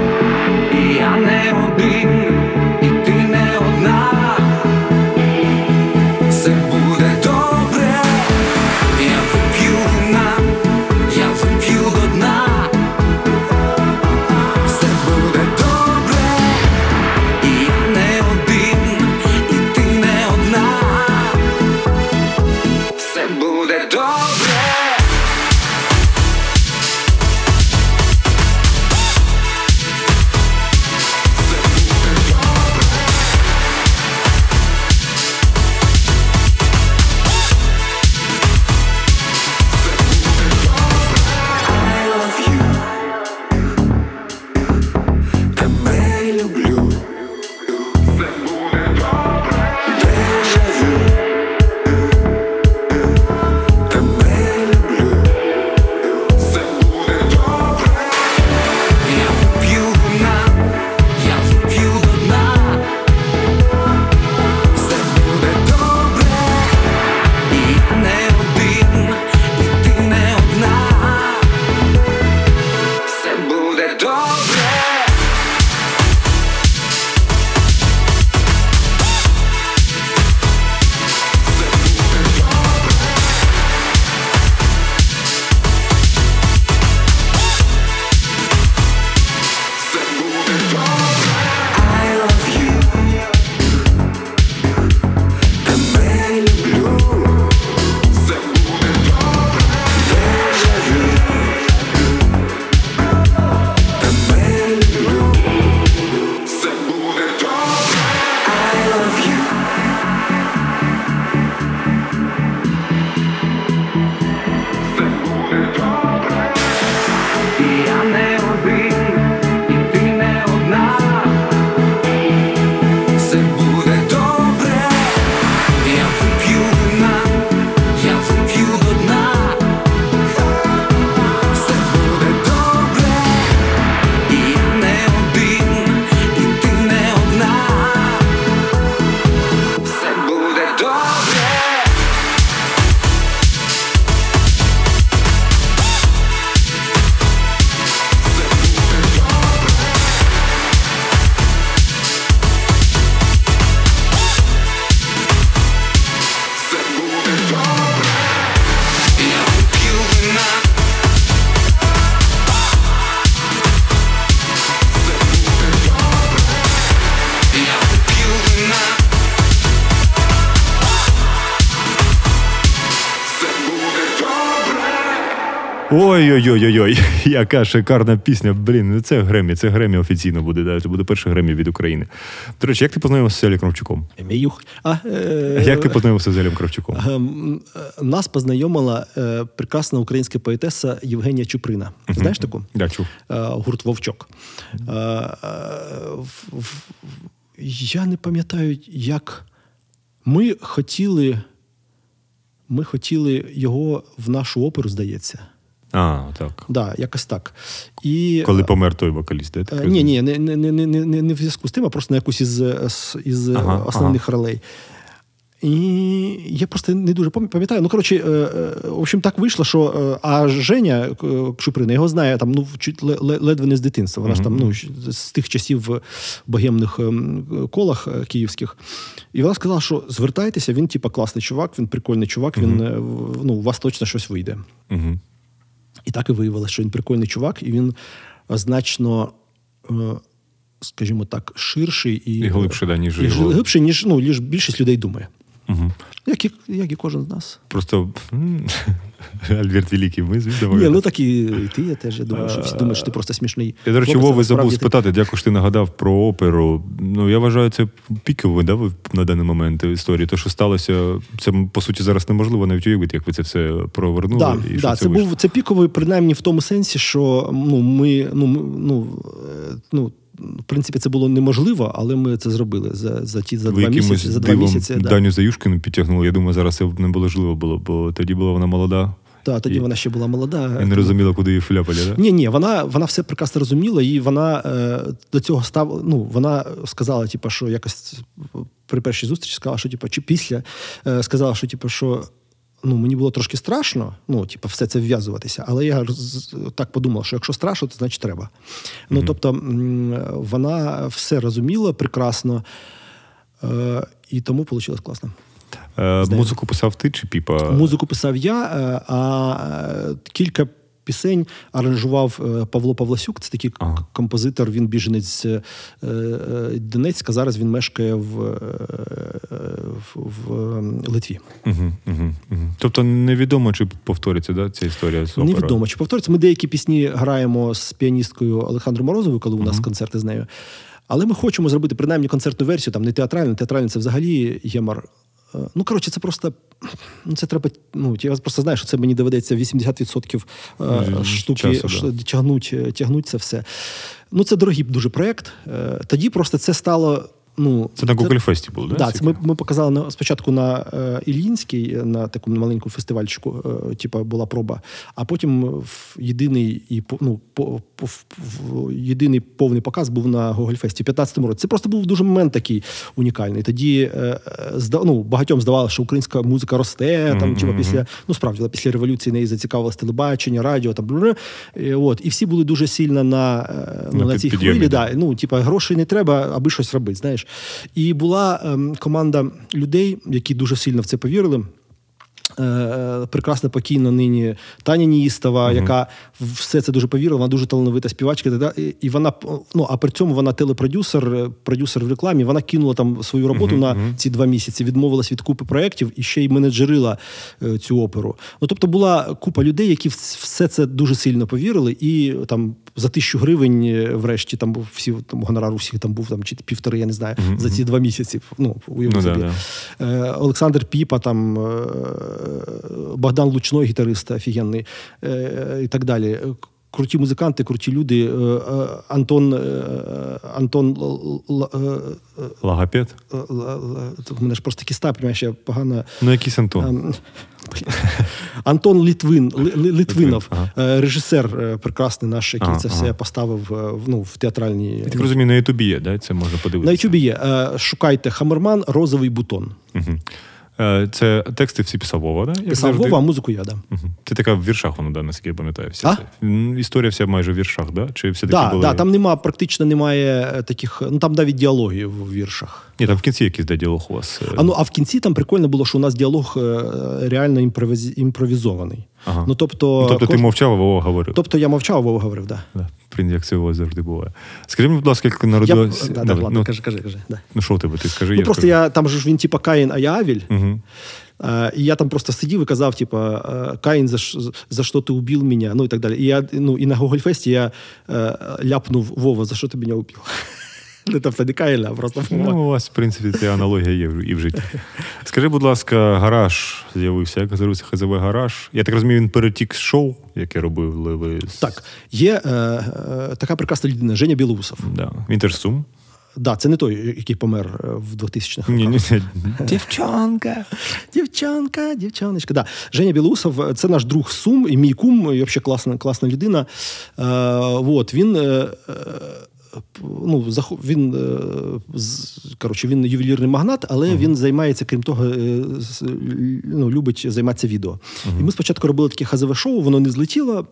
Ой-ой-ой-ой, яка шикарна пісня. Блін, це Гремі, це Гремі офіційно буде. Да? Це буде перший Гремі від України. До речі, як ти познайомився з Селі Кравчуком? А, е... Як ти познайомився з Селі Кравчуком? Нас познайомила прекрасна українська поетеса Євгенія Чуприна. Угу. Знаєш таку? Да, чув. Гурт «Вовчок». Я не пам'ятаю, як ми хотіли... Ми хотіли його в нашу оперу, здається. А, так. Да, якось так. І... Коли помер той вокаліст, де? Так? Ні, ні, не, не, не, не, не в зв'язку з тим, а просто на якусь із, із ага, основних ага. ролей. І я просто не дуже пам'ятаю. Ну, коротше, в общем, так вийшло, що... А Женя Шуприна, його знає, там, ну, чуть ледве не з дитинства. Вона mm-hmm. ж там, ну, з тих часів в богемних колах київських. І вона сказала, що звертайтеся, він, типа, класний чувак, він прикольний чувак, mm-hmm. він, ну, у вас точно щось вийде. Mm-hmm. І так і виявилося, що він прикольний чувак, і він значно... скажімо так, ширший і... І глибший, да, ніж... І його... глибший, ніж, ну, ніж більшість людей думає. Угу. Як, і, як і кожен з нас. Просто... Альберт Великий, ми звідомо. Ні, ну так і ти, я теж, я думаю, що всі думають, що ти просто смішний. Я, до речі, Вови забув спитати, дякую, що ти нагадав про оперу. Ну, я вважаю, це пікове, да, на даний момент історії. Те, що сталося, це, по суті, зараз неможливо навіть уявити, як ви це все провернули. Так, да, да, це, це був це піковий, принаймні, в тому сенсі, що, ну, ми, ну, ну, ну, в принципі, це було неможливо, але ми це зробили за, за ті за два місяці. За два місяці да. Даню Заюшкіну підтягнули. Я думаю, зараз це б не було можливо було, бо тоді була вона молода. Так, тоді і... вона ще була молода. І не розуміла, куди її фляпали, так? Да? Ні, ні, вона, вона все прекрасно розуміла, і вона е, до цього став, ну, вона сказала, типу, що якось при першій зустрічі сказала, що типу, чи після е, сказала, що типу, що ну, мені було трошки страшно, ну, типу, все це вв'язуватися, але я роз... так подумав, що якщо страшно, то значить треба. Mm-hmm. Ну, тобто, вона все розуміла прекрасно, е- і тому вийшло класно. Е, музику писав ти чи Піпа? Музику писав я, а кілька пісень аранжував Павло Павласюк, це такий ага. композитор, він біженець Донецька, зараз він мешкає в, в, в Литві. Угу, угу, угу. Тобто невідомо, чи повториться да, ця історія з оперою? Невідомо, чи повториться. Ми деякі пісні граємо з піаністкою Олександром Морозовою, коли у нас угу. концерти з нею. Але ми хочемо зробити принаймні концертну версію, там не театральну, театральну це взагалі ямар. Ну, коротше, це просто... Це треба, ну, я просто знаю, що це мені доведеться вісімдесят відсотків mm, штуки часу, да. тягнуть, тягнуть це все. Ну, це дорогий дуже проєкт. Тоді просто це стало... Ну, це на Google Festival, було, да? Так, це ми, ми показали на, спочатку на е, Ільїнській, на такому маленькому фестивальчику, е, типу, була проба, а потім в єдиний, і, ну, по, по, в єдиний повний показ був на Google Festival в п'ятнадцятому році. Це просто був дуже момент такий унікальний. Тоді е, зда, ну, багатьом здавалося, що українська музика росте, там, mm-hmm. типу, після, ну, справді, після революції неї зацікавилось телебачення, радіо, там, бл-бл-бл. І, от, і всі були дуже сильно на, ну, ну, на цій хвилі. Да, ну, типу, грошей не треба, аби щось робити, знаєш. І була е, команда людей, які дуже сильно в це повірили. Е, прекрасна покійна нині Таня Ніїстова, mm-hmm. яка все це дуже повірила, вона дуже талановита співачка. І, і вона, ну, а при цьому вона телепродюсер, продюсер в рекламі, вона кинула там свою роботу mm-hmm. на ці два місяці, відмовилась від купи проєктів і ще й менеджерила е, цю оперу. Ну, тобто була купа людей, які в, все це дуже сильно повірили і там за тисячу гривень, врешті, там був всі, там, гонорар у всіх там був, там, чи півтори, я не знаю, mm-hmm. за ці два місяці. Ну, уяви ну, собі. Да, да. Е, Олександр Піпа, там, е, Богдан Лучной, гітарист офігенний, е, і так далі. Круті музиканти, круті люди. Е, е, Антон... Е, Антон... Л, л, е, Лагапет? Е, у мене ж просто такі стапи, я ще погано... Ну, якийсь Антон. Антон Литвин, Литвинов, ага. режисер прекрасний наш, який ага, це все ага. поставив ну, в театральній... Я так розумію, на Ютубі є, да? Це можна подивитися? На Ютубі є. Шукайте «Хамерман, розовий бутон». Угу. Це тексти всі писав Вова, да? Писав Вова, а музику я, да. Угу. Це така в віршах вона, да, наскільки я пам'ятаю. Вся історія вся майже в віршах, да? Чи все-таки да, були... да, там нема, практично немає таких, ну там навіть діалогів в віршах. Ні, там в кінці якийсь да, діалог у вас. А, ну, а в кінці там прикольно було, що у нас діалог реально імпровіз... імпровізований. Ага. Ну, тобто ну, тобто кож... ти мовчав, а Вова говорив. Тобто я мовчав, а Вова говорив, да. Да. Прин, як це у вас завжди буває. Скажи мені, будь ласка, як народилось... Я... Да, да, ну, ладно, кажи, кажи, кажи. Да. Ну, що у тебе, ти скажи. Ну, я просто скажу. Я, там же ж він типа Каїн, а я Авіль. Угу. И я там просто сидів и казав, типа, Каїн, за, за что ты убил меня, ну и так далее. И, я, ну, и на Гогольфесті я ляпнув: Вова, за что ты меня убил? Не тобто не Каїна, а просто... Ну, у вас, в принципі, ця аналогія є і в житті. Скажи, будь ласка, гараж з'явився. Як з'явився ХЗВ гараж? Я так розумію, він перетік з шоу, яке робили ви... Так. Є е, е, така прекрасна людина, Женя Білоусов. Да. Він теж Сум. Так, да, це не той, який помер в двохтисячних роках. Ні, ні, ні. Дівчонка, дівчонка, дівчоночка. Да. Женя Білоусов – це наш друг Сум, і мій кум, і взагалі класна, класна людина. Е, от, він... Е, Ну, він, коротше, він ювелірний магнат, але uh-huh. він займається, крім того, ну, любить займатися відео. Uh-huh. І ми спочатку робили таке хазове шоу, воно не злетіло.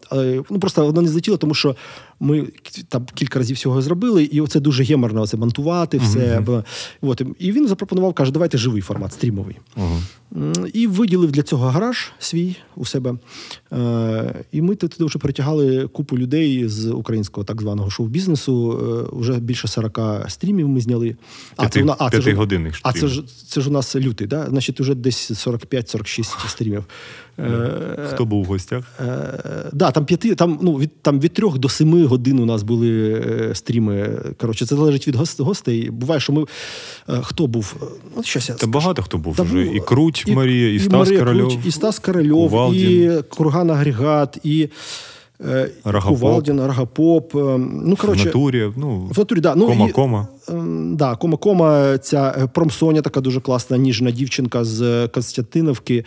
Ну, просто воно не злетіло, тому що ми там кілька разів всього зробили, і оце дуже геморно, це монтувати, все. Uh-huh. От, і він запропонував, каже, давайте живий формат, стрімовий. Uh-huh. І виділив для цього гараж свій у себе. І ми туди вже притягали купу людей з українського так званого шоу-бізнесу. Вже більше сорока стрімів ми зняли. п'ятигодинних стрімів. А це ж, це ж у нас лютий, да? Значить, вже десь сорок п'ять сорок шість стрімів. Хто був в гостях? Так, да, там, там, ну, від, там від трьох до семи годин у нас були стріми. Коротше, це залежить від гостей. Буває, що ми... Хто був? Ну, щас я Та скажу. Багато хто був. Та вже. Був... І Круть і, Марія, і, і Стас Корольов. Круть, і Стас Корольов, Увалдін. І Курган Агрегат, і... Кувалдін, Рагапоп. Ну, коротше, в натурі, ну, в натурі, да. Ну, Кома-Кома. Да, Кома-Кома, ця Промсоня така дуже класна, ніжна дівчинка з Костянтинівки.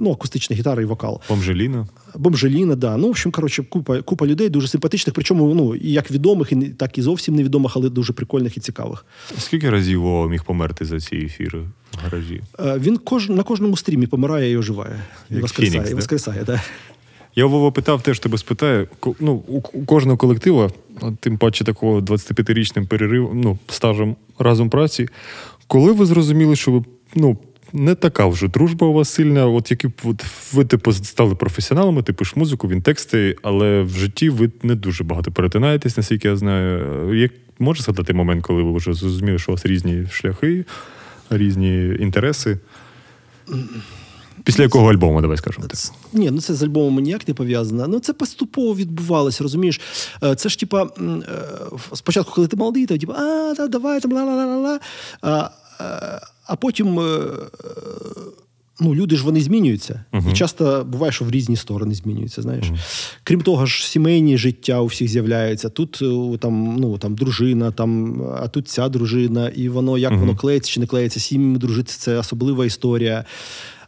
Ну, акустична гітара і вокал. Бомжеліна. Бомжеліна, да. Ну, в общем, коротше, купа, купа людей дуже симпатичних, причому, ну, і як відомих, і так і зовсім невідомих, але дуже прикольних і цікавих. Скільки разів Вова міг померти за ці ефіри в гаражі? Він кож... на кожному стрімі помирає і оживає. І воскресає, Фінікс, і воскресає, так. Да? Да. Я, Вова, питав, теж тебе спитаю, ну, у кожного колектива, тим паче такого двадцятип'ятирічним переривом, ну, стажем разом праці, коли ви зрозуміли, що ви, ну, не така вже дружба у вас сильна, от які от, ви, типу, стали професіоналами, ти пишеш музику, він тексти, але в житті ви не дуже багато перетинаєтесь, наскільки я знаю. Як можеш згадати момент, коли ви вже зрозуміли, що у вас різні шляхи, різні інтереси? Після якого альбому, давай скажемо так. Ні, ну це з альбомом ніяк не пов'язано. Ну це поступово відбувалося, розумієш? Це ж, типа, спочатку, коли ти молодий, то, типа, а, да, давай, там, ла-ла-ла-ла-ла. А, а потім, ну, люди ж, вони змінюються. Uh-huh. І часто буває, що в різні сторони змінюються, знаєш. Uh-huh. Крім того ж, сімейні життя у всіх з'являється. Тут, там, ну, там, дружина, там, а тут ця дружина. І воно, як uh-huh. воно клеїться чи не клеїться, сім'ями дружити, це особлива історія.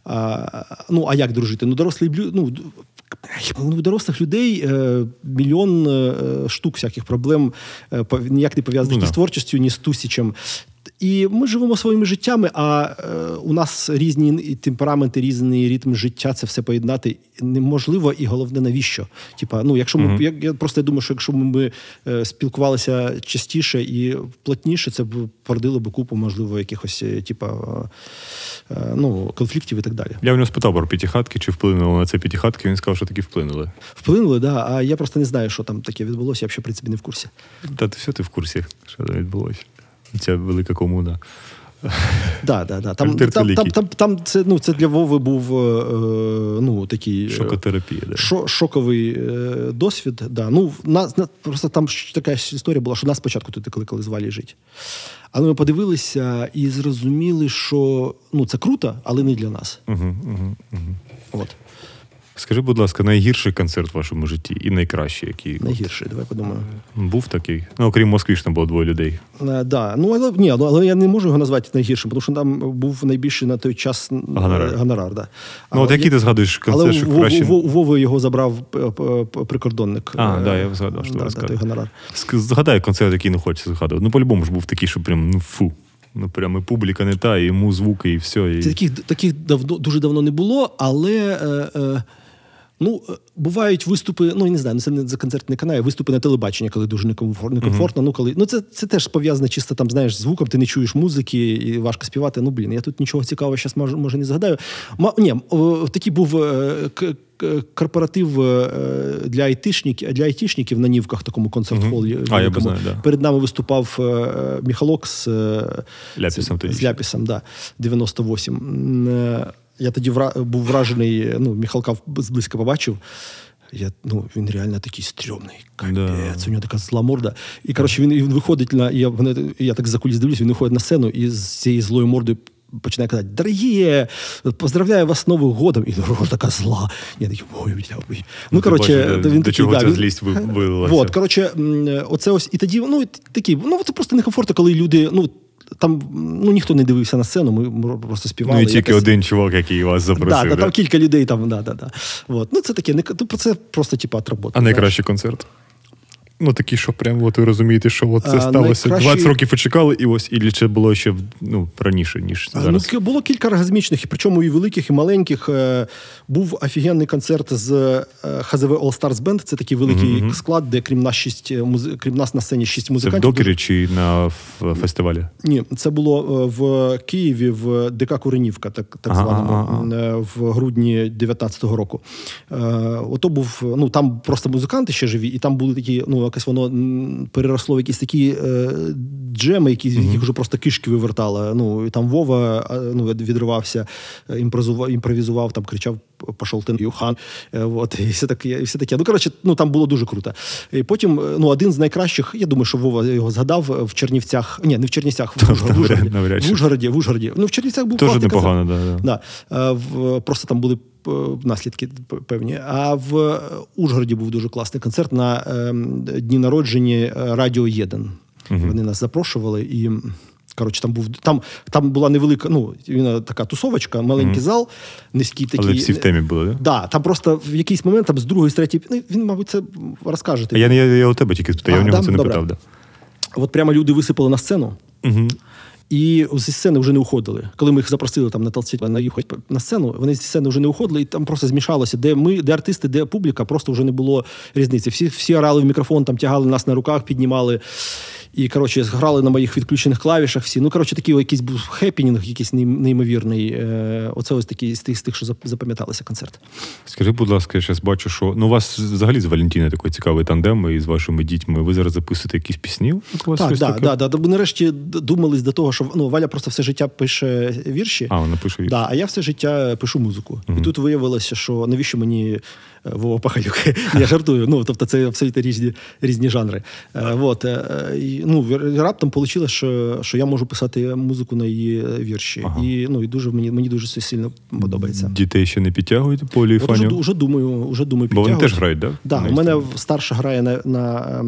А, ну, а як дружити? Ну, дорослі, ну, у дорослих людей е, мільйон е, штук всяких проблем, е, ніяк не пов'язаних ні з творчістю, ні з тусічем. І ми живемо своїми життями, а е, у нас різні темпераменти, різний ритм життя, це все поєднати неможливо, і головне, навіщо? Типа, ну, якщо ми, mm-hmm. я, я просто думаю, що якщо ми е, спілкувалися частіше і плотніше, це б породило б купу, можливо, якихось, типа, е, ну, конфліктів і так далі. Я в нього спитав про п'ятихатки, чи вплинуло на це п'ятихатки, він сказав, що таки вплинули. Вплинули, так, да, а я просто не знаю, що там таке відбулося, я взагалі, в принципі, не в курсі. Та ти все, ти в курсі, що відбулося. Ця велика комуна. Да, да, да. Там, там, там, там, там це, ну, це для Вови був ну, такий шокотерапія, шо, шоковий досвід. Да. Ну, нас, просто там така історія була, що нас спочатку туди кликали з Валі жити. Але ми подивилися і зрозуміли, що ну, це круто, але не для нас. Угу, угу, угу. От. Скажи, будь ласка, найгірший концерт в вашому житті і найкращий, який... Найгірший, от, давай подумаю. Був такий? Ну, окрім Москві, там було двоє людей. Е, да. Ну, але, ні, але я не можу його назвати найгіршим, тому що там був найбільший на той час гонорар. гонорар да. Ну, от який я... ти згадуєш концерт, що краще? Але у Вови його забрав прикордонник. А, е... да, я згадав, що да, ви розказували. Да, згадай концерт, який не хочеться згадувати. Ну, по-любому ж був такий, що прям, ну, фу. Ну, прямо і публіка не та, і йому звуки, і все. І... Таких, таких давно, дуже давно не було, але... Е, е... Ну, бувають виступи, ну, я не знаю, це не за концерт не канає, виступи на телебачення, коли дуже некомфортно. Uh-huh. Ну, коли, ну це, це теж пов'язано чисто, там, знаєш, звуком, ти не чуєш музики, і важко співати. Ну, блін, я тут нічого цікавого зараз, може, не згадаю. Ма, ні, о, такий був корпоратив для айтішників, для айтішників на Нівках, такому концерт-холі. Угу. А, я знаю, да. Перед нами виступав Міхалок з Ляпісом, з, з Ляпісом, да, дев'яносто вісім. Я тоді вра- був вражений, ну, Міхалка зблизька побачив. Я, ну, він реально такий стрьомний, капець, да. У нього така зла морда. І, коротше, він, він виходить на, я, я так за куліс дивлюсь, він виходить на сцену і з цією злою мордою починає казати: "Дорогі, поздравляю вас з Новим годом". І рожа така зла. Я такий: "Ой, бля, ой". Ну, коротше, він до чого ця злість вилилася. От, коротше, оце ось, і тоді, ну, такі, ну, це просто некомфортно, коли люди, ну, там, ну, ніхто не дивився на сцену, ми просто співали. Ну, і тільки якось... один чувак, який вас запросив. Да, да, там кілька людей, там, да, да, да. От. Ну, це таке, не... це просто, типа, отработка. А найкращий так? концерт? Ну, такі, що прямо, от ви розумієте, що от це а, сталося. Найкращий... двадцять років очікали, і ось, і чи було ще, ну, раніше, ніж зараз? Ну, було кілька оргазмічних, причому і великих, і маленьких. Був офігенний концерт з ха зе ве All Stars Band, це такий великий mm-hmm. склад, де крім нас, шість, крім нас на сцені шість музикантів. Це в Докері чи на фестивалі? Ні, це було в Києві, в ДК Куренівка, так, так званому, А-а-а. в грудні дев'ятнадцятого року. Ото був, ну, там просто музиканти ще живі, і там були такі, ну, якось воно переросло в якісь такі е, джеми, які, mm-hmm. яких вже просто кишки вивертали. Ну, і там Вова, ну, відривався, імпровізував, там кричав: "Пошел ти, Юхан". От, і все таке, і все таке. Ну, коротше, ну, там було дуже круто. І потім, ну, один з найкращих, я думаю, що Вова його згадав, в Чернівцях. Ні, не в Чернівцях, в Ужгороді. В Ужгороді, в Ужгороді. Ну, в Чернівцях був класний концерт. Тоже непогано, да. Да. Просто там були наслідки певні. А в Ужгороді був дуже класний концерт на дні народження Радіо Єден. Угу. Вони нас запрошували, і... Коротше, там був там, там була невелика, ну, така тусовочка, маленький mm-hmm. зал, низький такий. Але всі в темі були, так? Да? Да, там просто в якийсь момент, там з другої, з третьої, ну, він, мабуть, це розкаже. Я, я, я у тебе тільки спитав, я в нього там, це не добре. Питав. Да. От прямо люди висипали на сцену, mm-hmm. і зі сцени вже не уходили. Коли ми їх запросили там на толстіть, на їхать на сцену, вони зі сцени вже не уходили, і там просто змішалося, де ми, де артисти, де публіка, просто вже не було різниці. Всі, всі орали в мікрофон, там тягали нас на руках, піднімали. І, коротше, грали на моїх відключених клавішах всі. Ну, коротше, такий якийсь був хеппінінг, якийсь неймовірний. Оце ось такий з тих, з тих, що запам'яталися концерт. Скажи, будь ласка, я зараз бачу, що... Ну, у вас взагалі з Валентіною такий цікавий тандем і з вашими дітьми. Ви зараз записуєте якісь пісні? Так, так, да, да, да, да. Ми нарешті думались до того, що, ну, Валя просто все життя пише вірші. А, вона пише вірші. Да, а я все життя пишу музику. Угу. І тут виявилося, що навіщо мені... Вова Пахалюк, я жартую. Ну, тобто це абсолютно різні, різні жанри. Вот. Ну, раптом вийшло, що, що я можу писати музику на її вірші. Ага. І, ну, і дуже, мені, мені дуже сильно подобається. Дітей ще не підтягують по оліфаню? Уже, уже думаю, вже думаю підтягують. Бо вони теж грають, так? Да? Так, да, у мене старша грає на, на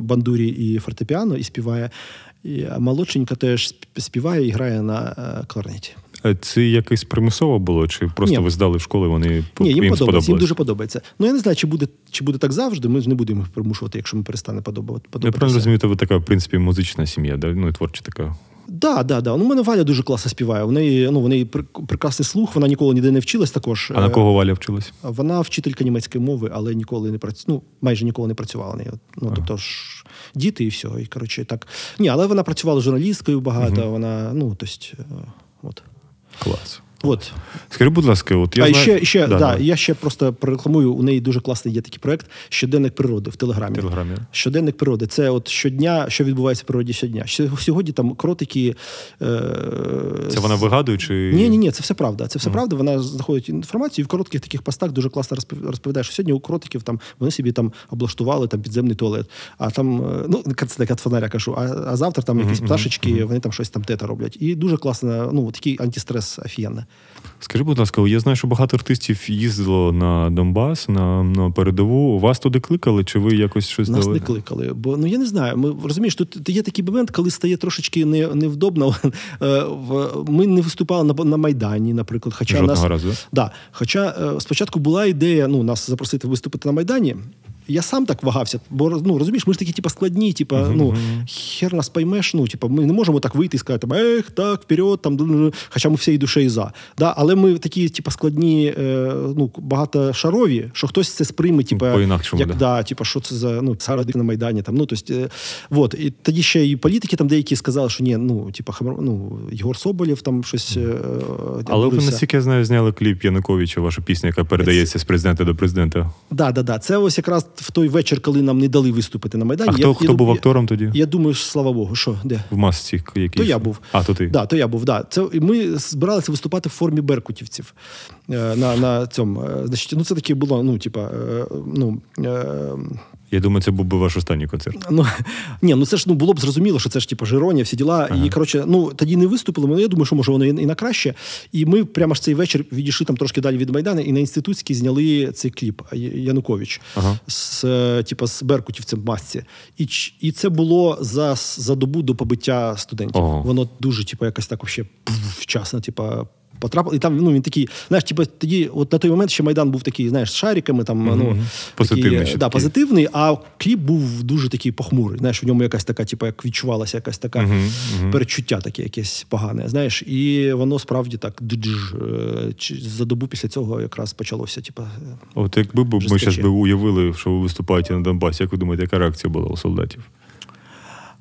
бандурі і фортепіано і співає. А молодшенька теж співає і грає на кларнеті. Це якось примусово було? Чи просто Ні. ви здали в школу і вони Ні, їм, їм подобається, сподобалось? Їм дуже подобається. Ну, я не знаю, чи буде, чи буде так завжди. Ми ж не будемо їх примушувати, якщо ми перестане подобати. Я правильно розумію, ви така, в принципі, музична сім'я, да? Ну, і творча така. Да, да, да. Ну, у мене Валя дуже класно співає. У неї, ну, у неї прекрасний слух, вона ніколи ніде не вчилась також. А на кого Валя вчилась? Вона вчителька німецької мови, але ніколи не працю... ну, майже ніколи не працювала на неї. Ну, тобто ж діти і все, і, коротше, так. Ні, але вона працювала журналісткою багато, угу. вона, ну, тось, от. Клас. От. Скажи, будь ласка, от я а знаю... ще, ще, да, да, да. Я ще просто прорекламую, у неї дуже класний є такий проект «Щоденник природи» в Телеграмі. Телеграмі. «Щоденник природи» – це от щодня, що відбувається в природі щодня. Сьогодні там кротики... Е... Це вона вигадує чи... Ні-ні-ні, це все правда. Це все mm. правда, вона знаходить інформацію і в коротких таких постах дуже класно розповідає, що сьогодні у кротиків там, вони собі там облаштували там підземний туалет, а там, ну, це так від фонаря кажу, а, а завтра там якісь mm-hmm. пташечки, mm-hmm. вони там щось там тета роблять. І дуже класно, ну, такий антистрес офігенний. Скажи, будь ласка, я знаю, що багато артистів їздило на Донбас, на, на передову. Вас туди кликали, чи ви якось щось дали? Нас не кликали, бо, ну, я не знаю. Ми, розумієш, тут є такий момент, коли стає трошечки не, невдобно. Ми не виступали на, на Майдані, наприклад. Хоча жодного нас, разу? Да, хоча спочатку була ідея, ну, нас запросити виступити на Майдані. я сам так вагався, бо, ну, розумієш, ми ж такі, типа, складні, типа, uh-huh. ну, хер нас поймеш, ну, типа, ми не можемо так вийти і сказати, ех, так, вперед, там, хоча ми всією душею за. Да? Але ми такі, типа, складні, е, ну, багатошарові, що хтось це сприйме, типа, по-інакшому, як, да. Да, типа, що це за, ну, саради на Майдані, там, ну, то есть, е, вот, і тоді ще і політики там деякі сказали, що ні, ну, типа, ну, Єгор Соболєв там щось... Е, Але ви, наскільки я знаю, зняли кліп Януковича, вашу пісню, яка передається з президента до президента. Да, да, да. Це ось якраз в той вечір, коли нам не дали виступити на Майдані. А хто, я, хто я, був я, автором тоді? Я думаю, слава Богу, що, де? В масці якісь. То я був. А, то ти. Да, то я був, да. Це, ми збиралися виступати в формі беркутівців. На, на цьому. Значить, ну, це таке було, ну, типа, ну... Я думаю, це був би ваш останній концерт. Ну, ні, ну це ж ну, було б зрозуміло, що це ж типу Жиронія, всі діла. Ага. І, коротше, ну, тоді не виступили, але я думаю, що може воно і на краще. І ми прямо ж цей вечір відійшли там трошки далі від Майдану і на Інститутській зняли цей кліп Янукович ага. з, типу, з беркутівцем в масці. І, і це було за, за добу до побиття студентів. Ага. Воно дуже, типу, якось так вообще вчасно, типу, потрапив, і там, ну, він такий, знаєш, типу, тоді, от на той момент ще Майдан був такий, знаєш, з шариками, там, mm-hmm. ну, позитивний, такий, да, позитивний, а кліп був дуже такий похмурий, знаєш, в ньому якась така, типу, як відчувалася якась така mm-hmm. перечуття таке якесь погане, знаєш, і воно справді так, за добу після цього якраз почалося, типу. От якби б ми зараз би уявили, що ви виступаєте на Донбасі, як ви думаєте, яка реакція була у солдатів?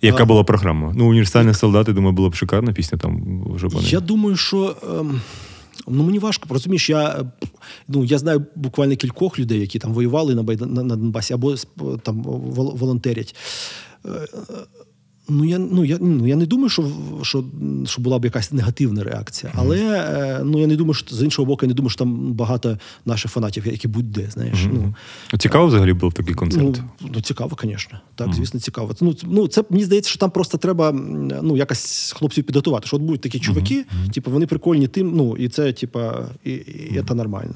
Яка а, була програма? Ну, «Універсальні як... солдати», думаю, була б шикарна пісня там. Вже пане. Я думаю, що... Ем, ну, мені важко, розумієш, я, ну, я знаю буквально кількох людей, які там воювали на, Байдан, на, на Донбасі, або там волонтерять. Е, ну, я, ну, я, ну, я не думаю, що, що, що була б якась негативна реакція. Mm-hmm. Але, е, ну, я не думаю, що, з іншого боку, я не думаю, що там багато наших фанатів, які будь-де, знаєш. Mm-hmm. Ну, цікаво взагалі був такий концерт? Ну, ну цікаво, звісно. Так, mm-hmm. звісно, цікаво. Ну, ну, це, мені здається, що там просто треба, ну, якось хлопців підготувати. Що от будуть такі чуваки, mm-hmm. типу, вони прикольні тим, ну, і це, типа, і, і це нормально.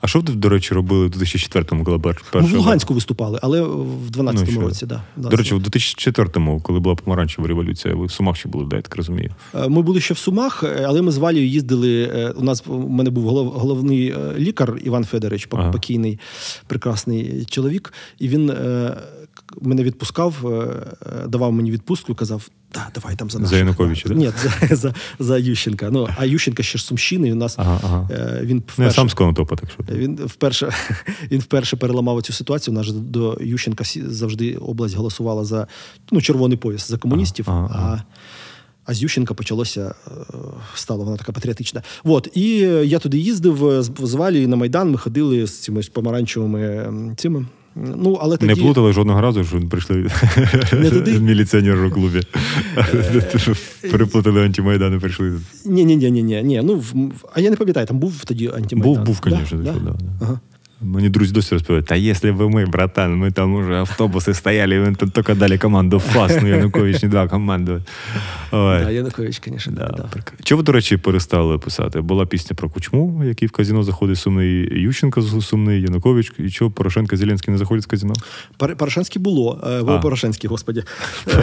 А що ви, до речі, робили в дві тисячі четвертому, коли перший? Ми в Луганську виступали, але в дванадцятому ну, році, да, да. До речі, в дві тисячі четвертому, коли була помаранчева революція, ви в Сумах ще були, да, я так розумію? Ми були ще в Сумах, але ми з Валією їздили, у нас, у мене був голов, головний лікар Іван Федорович, покійний, ага. прекрасний чоловік, і він мене відпускав, давав мені відпустку і казав, да, давай там за наших. За Януковича, да? Ні, за, за, за Ющенка. Ну, а Ющенка ще з Сумщини, у нас ага, ага. він вперше... Не, сам з Конотопа, так що. Він вперше, він вперше переламав цю ситуацію. У нас до Ющенка завжди область голосувала за, ну, червоний пояс, за комуністів, ага, ага, ага. а... А з Ющенка почалося, стала вона така патріотична. От, і я туди їздив, з Валією на Майдан, ми ходили з цими помаранчевими цими. Ну, але тоді... Не плутали жодного разу, що прийшли міліціонери у клубі. Переплутали антимайдан і прийшли. Ні-ні-ні. Ну, а я не пам'ятаю, там був тоді антимайдан? Був, був, звісно. Мені друзі досі розповідають, а якщо б ми, братан, ми там уже автобуси стояли, ми там тільки дали команду «Фас», ну Янукович не дав команду. Да, Янукович, звісно, да, да. Да. Чого ви, до речі, перестали писати? Була пісня про Кучму, який в казино заходить сумний, Ющенко сумний, Янукович, і чого Порошенко, Зеленський не заходять в казино? Порошенський було, а. Порошенський, господі.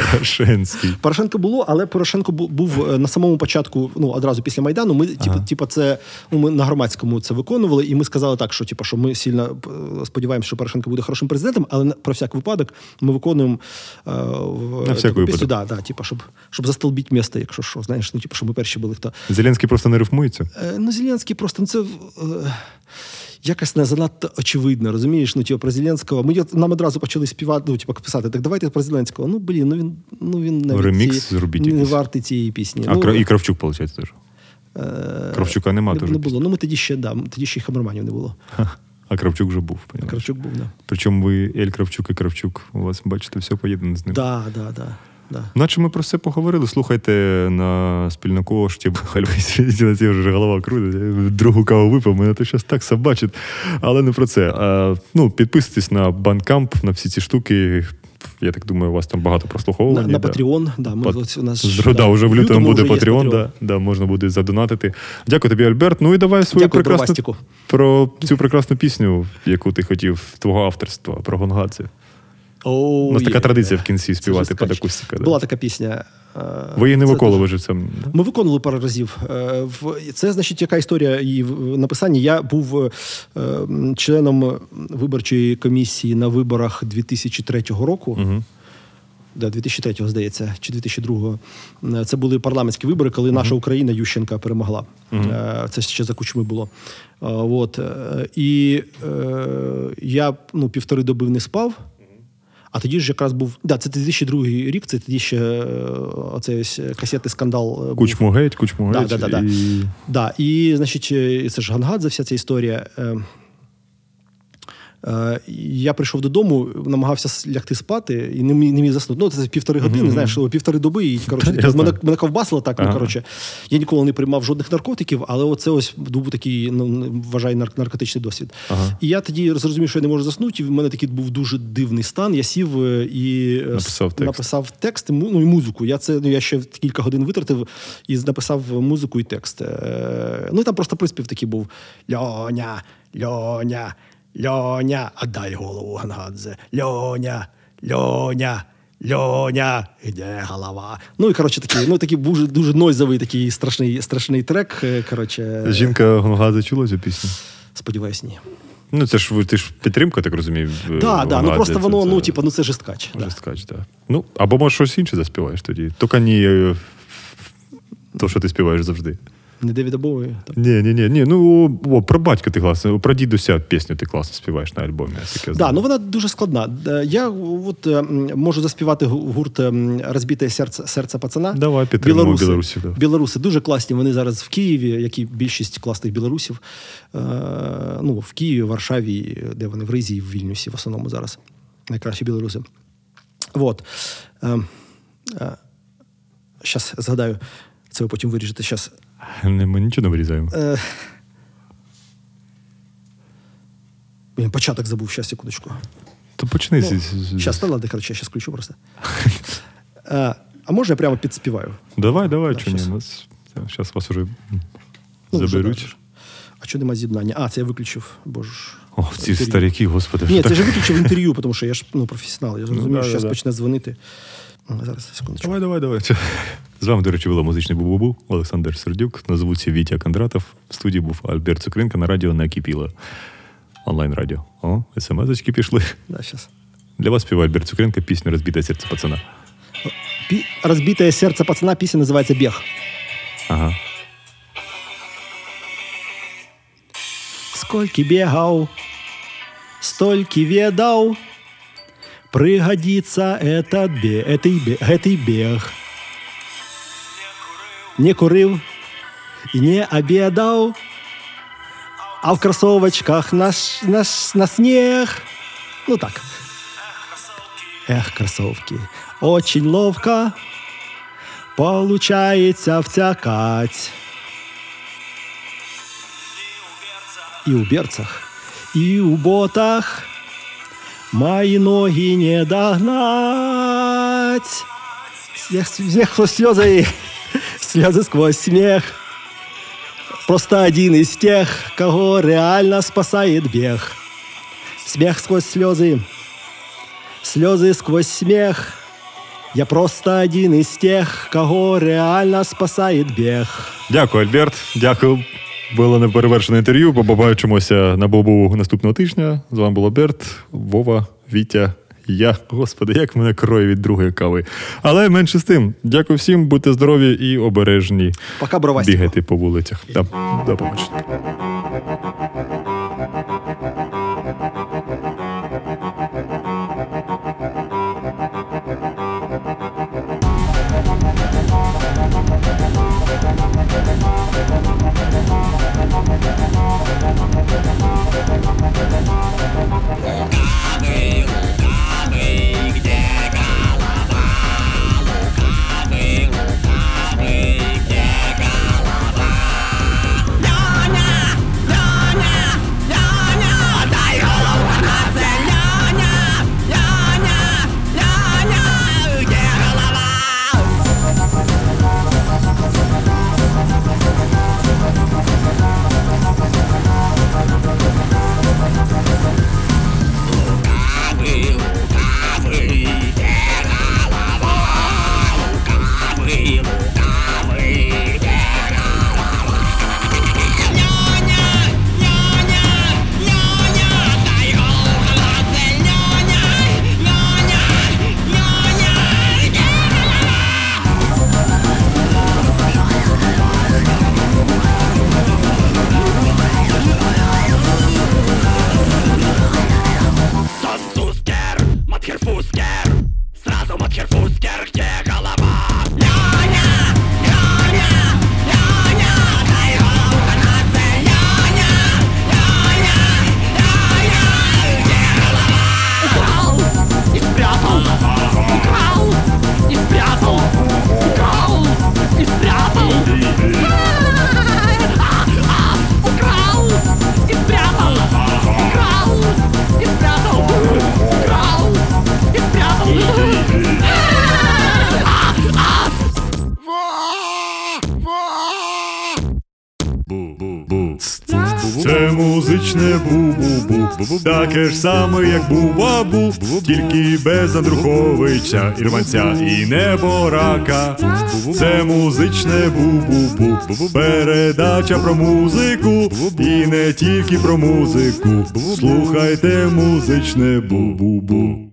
Порошенський. Порошенко було, але Порошенко був на самому початку, ну, одразу після Майдану, ми, ага. типу, це, ну, ми на Громадському це виконували, і ми сказали так, що, типу, що ми сильно сподіваємося, що Порошенко буде хорошим президентом, але про всяк випадок ми виконуємо е, на всяк випадок. Да, да, типу, щоб, щоб застолбіть місто, якщо що, знаєш, ну, типу, щоб ми перші були. Хто. Зеленський просто не рифмується? Е, ну, Зеленський просто, ну, це... Е... якось не занадто очевидно, розумієш, ну, типу, про Зеленського. Ми, нам одразу почали співати, ну, типу, писати, так, давайте про Зеленського. Ну, блін, ну, він, ну, він навіть ці, не вартий цієї пісні. А, ну, і Кравчук, виходить, теж? Кравчука нема теж. Не було. Ну, ми тоді ще, да, тоді ще й Хамерманів не було. А Кравчук вже був, понимаєш? Кравчук був, да. Причому ви, Ель Кравчук і Кравчук, у вас, бачите, все поєднане з ним. Да, да, да. Да. Наче ми про все поговорили. Слухайте на спільноку, що ті вже голова крутить, другу каву випив, мене то щось так собачить. Але не про це. А, ну, підписуйтесь на Bandcamp, на всі ці штуки. Я так думаю, вас там багато прослуховували. На, на Patreon, да. Да, ми, Пат... у нас, да, да, вже в лютому буде Patreon, да, да, можна буде задонатити. Дякую тобі, Альберт. Ну і давай свою Дякую, прекрасну про, про цю прекрасну пісню, яку ти хотів, твого авторства, про Гонгадзе. Oh, у нас yeah, така традиція yeah. в кінці співати під акустику. Була така пісня Ви її не виконували живцем? Ми виконували пару разів. Це, значить, яка історія її написання. Я був членом виборчої комісії на виборах дві тисячі третього року. Угу. Да, дві тисячі третього, здається, чи дві тисячі другого. Це були парламентські вибори, коли наша uh-huh. Україна Ющенка перемогла. Uh-huh. Це ще за Кучми було. От. І я ну, півтори доби не спав, а тоді ж якраз був... Да, це дві тисячі другий рік, це тоді ще оцей ось касетний скандал. Кучму-гейт, Кучму-гейт. Да, да, да, і... Да. Да. І, значить, це ж Гонгадзе, вся ця історія... Я прийшов додому, намагався лягти спати і не міг, не міг заснути. Ну, це півтори години, mm-hmm. знаєш, півтори доби, і, коротше, мене, мене ковбасило так, ага. ну, коротше. Я ніколи не приймав жодних наркотиків, але оце ось був такий, ну, вважаю, наркотичний досвід. Ага. І я тоді зрозумів, що я не можу заснути, і в мене такий був дуже дивний стан. Я сів і написав текст, написав текст ну, і музику. Я, це, ну, я ще кілька годин витратив і написав музику і текст. Ну, і там просто приспів такий був. Льоня, Льоня. Льоня, отдай голову Гонгадзе. Льоня, Льоня, Льоня, де голова? Ну і, коротше, такий, ну, такий дуже, дуже нойзовий, такий страшний, страшний трек, коротше. Жінка Гонгадзе чула цю пісню? Сподіваюсь, ні. Ну, це ж, ти ж підтримка, так розумію? Так, да, так, да, ну просто це, воно, це... ну, типу, ну це жесткач. Жесткач, так. Да. Да. Ну, або, може, щось інше заспіваєш тоді. Тільки не то, що ти співаєш завжди. Не Девіда Боуї? Ні, ні, ні. Ну, о, про батька ти класно, про дідуся пісню ти класно співаєш на альбомі. Так, да, ну вона дуже складна. Я от можу заспівати гурт «Розбите серце, серце пацана». Давай, підтримуємо білорусів. Білоруси, да. Білоруси дуже класні. Вони зараз в Києві, як і більшість класних білорусів. Ну, в Києві, в Варшаві, де вони, в Ризі, в Вільнюсі в основному зараз. Найкращі білоруси. От. Щас згадаю. Це ви потім виріжете. Щас. Ми нічого не вирізаємо. Блін, початок забув, щас, секундочку. То почни. Ну, щас, та ладно, короче, я щас включу просто. А може я прямо підспіваю? Давай, давай, чому ні. Щас вас уже ну, заберуть. А чого нема з'єднання? А, це я виключив, боже ж. О, ці старіки, господи. Ні, ти ж виключив інтерв'ю, тому що я ж ну, професіонал. Я розумію, ну, що щас да. почне дзвонити. Зараз, секундочку. Давай, давай, давай. З вами, до речі, було музичний Бу-Бу-Бу. Олександр Сердюк. На звуці Вітя Кондратов. В студії був Альберт Цукренко на радіо Некипіло. Онлайн-радіо. О, смс-очки пішли. Да, щас. Для вас співає Альберт Цукренко пісню «Розбите серце пацана». Пі... «Розбите серце пацана» пісня називається «Бег». Ага. Скільки бігав, стільки відав. Пригодится этот бег, этой бег, этой бег. Не курил и не обедал, а в кроссовочках наш, наш, на снег. Ну так. Эх, кроссовки. Очень ловко получается втякать. И у берцах, и у ботах. Мои ноги не догнать. Всех, всех слезы, слезы сквозь смех. Просто один из тех, кого реально спасает бег. Смех сквозь слезы, слезы сквозь смех. Я просто один из тех, кого реально спасает бег. Дякую, Альберт, дякую. Було неперевершене інтерв'ю, побачимося на Бобу наступного тижня. З вами був Берт, Вова, Вітя, я. Господи, як мене крою від другої кави. Але менше з тим. Дякую всім, будьте здорові і обережні. Пока, бровастіко. Бігайте по вулицях. Да, до побачення. Лукавый, лукавый, где голова? Лукавый, лукавый, где голова? Лёня, Лёня! Це музичне бу-бу-бу, таке ж саме, як бу-ба-бу, тільки без Андруховича, Ірванця і Неборака. Це музичне бу-бу-бу, передача про музику, і не тільки про музику. Слухайте музичне бу-бу-бу.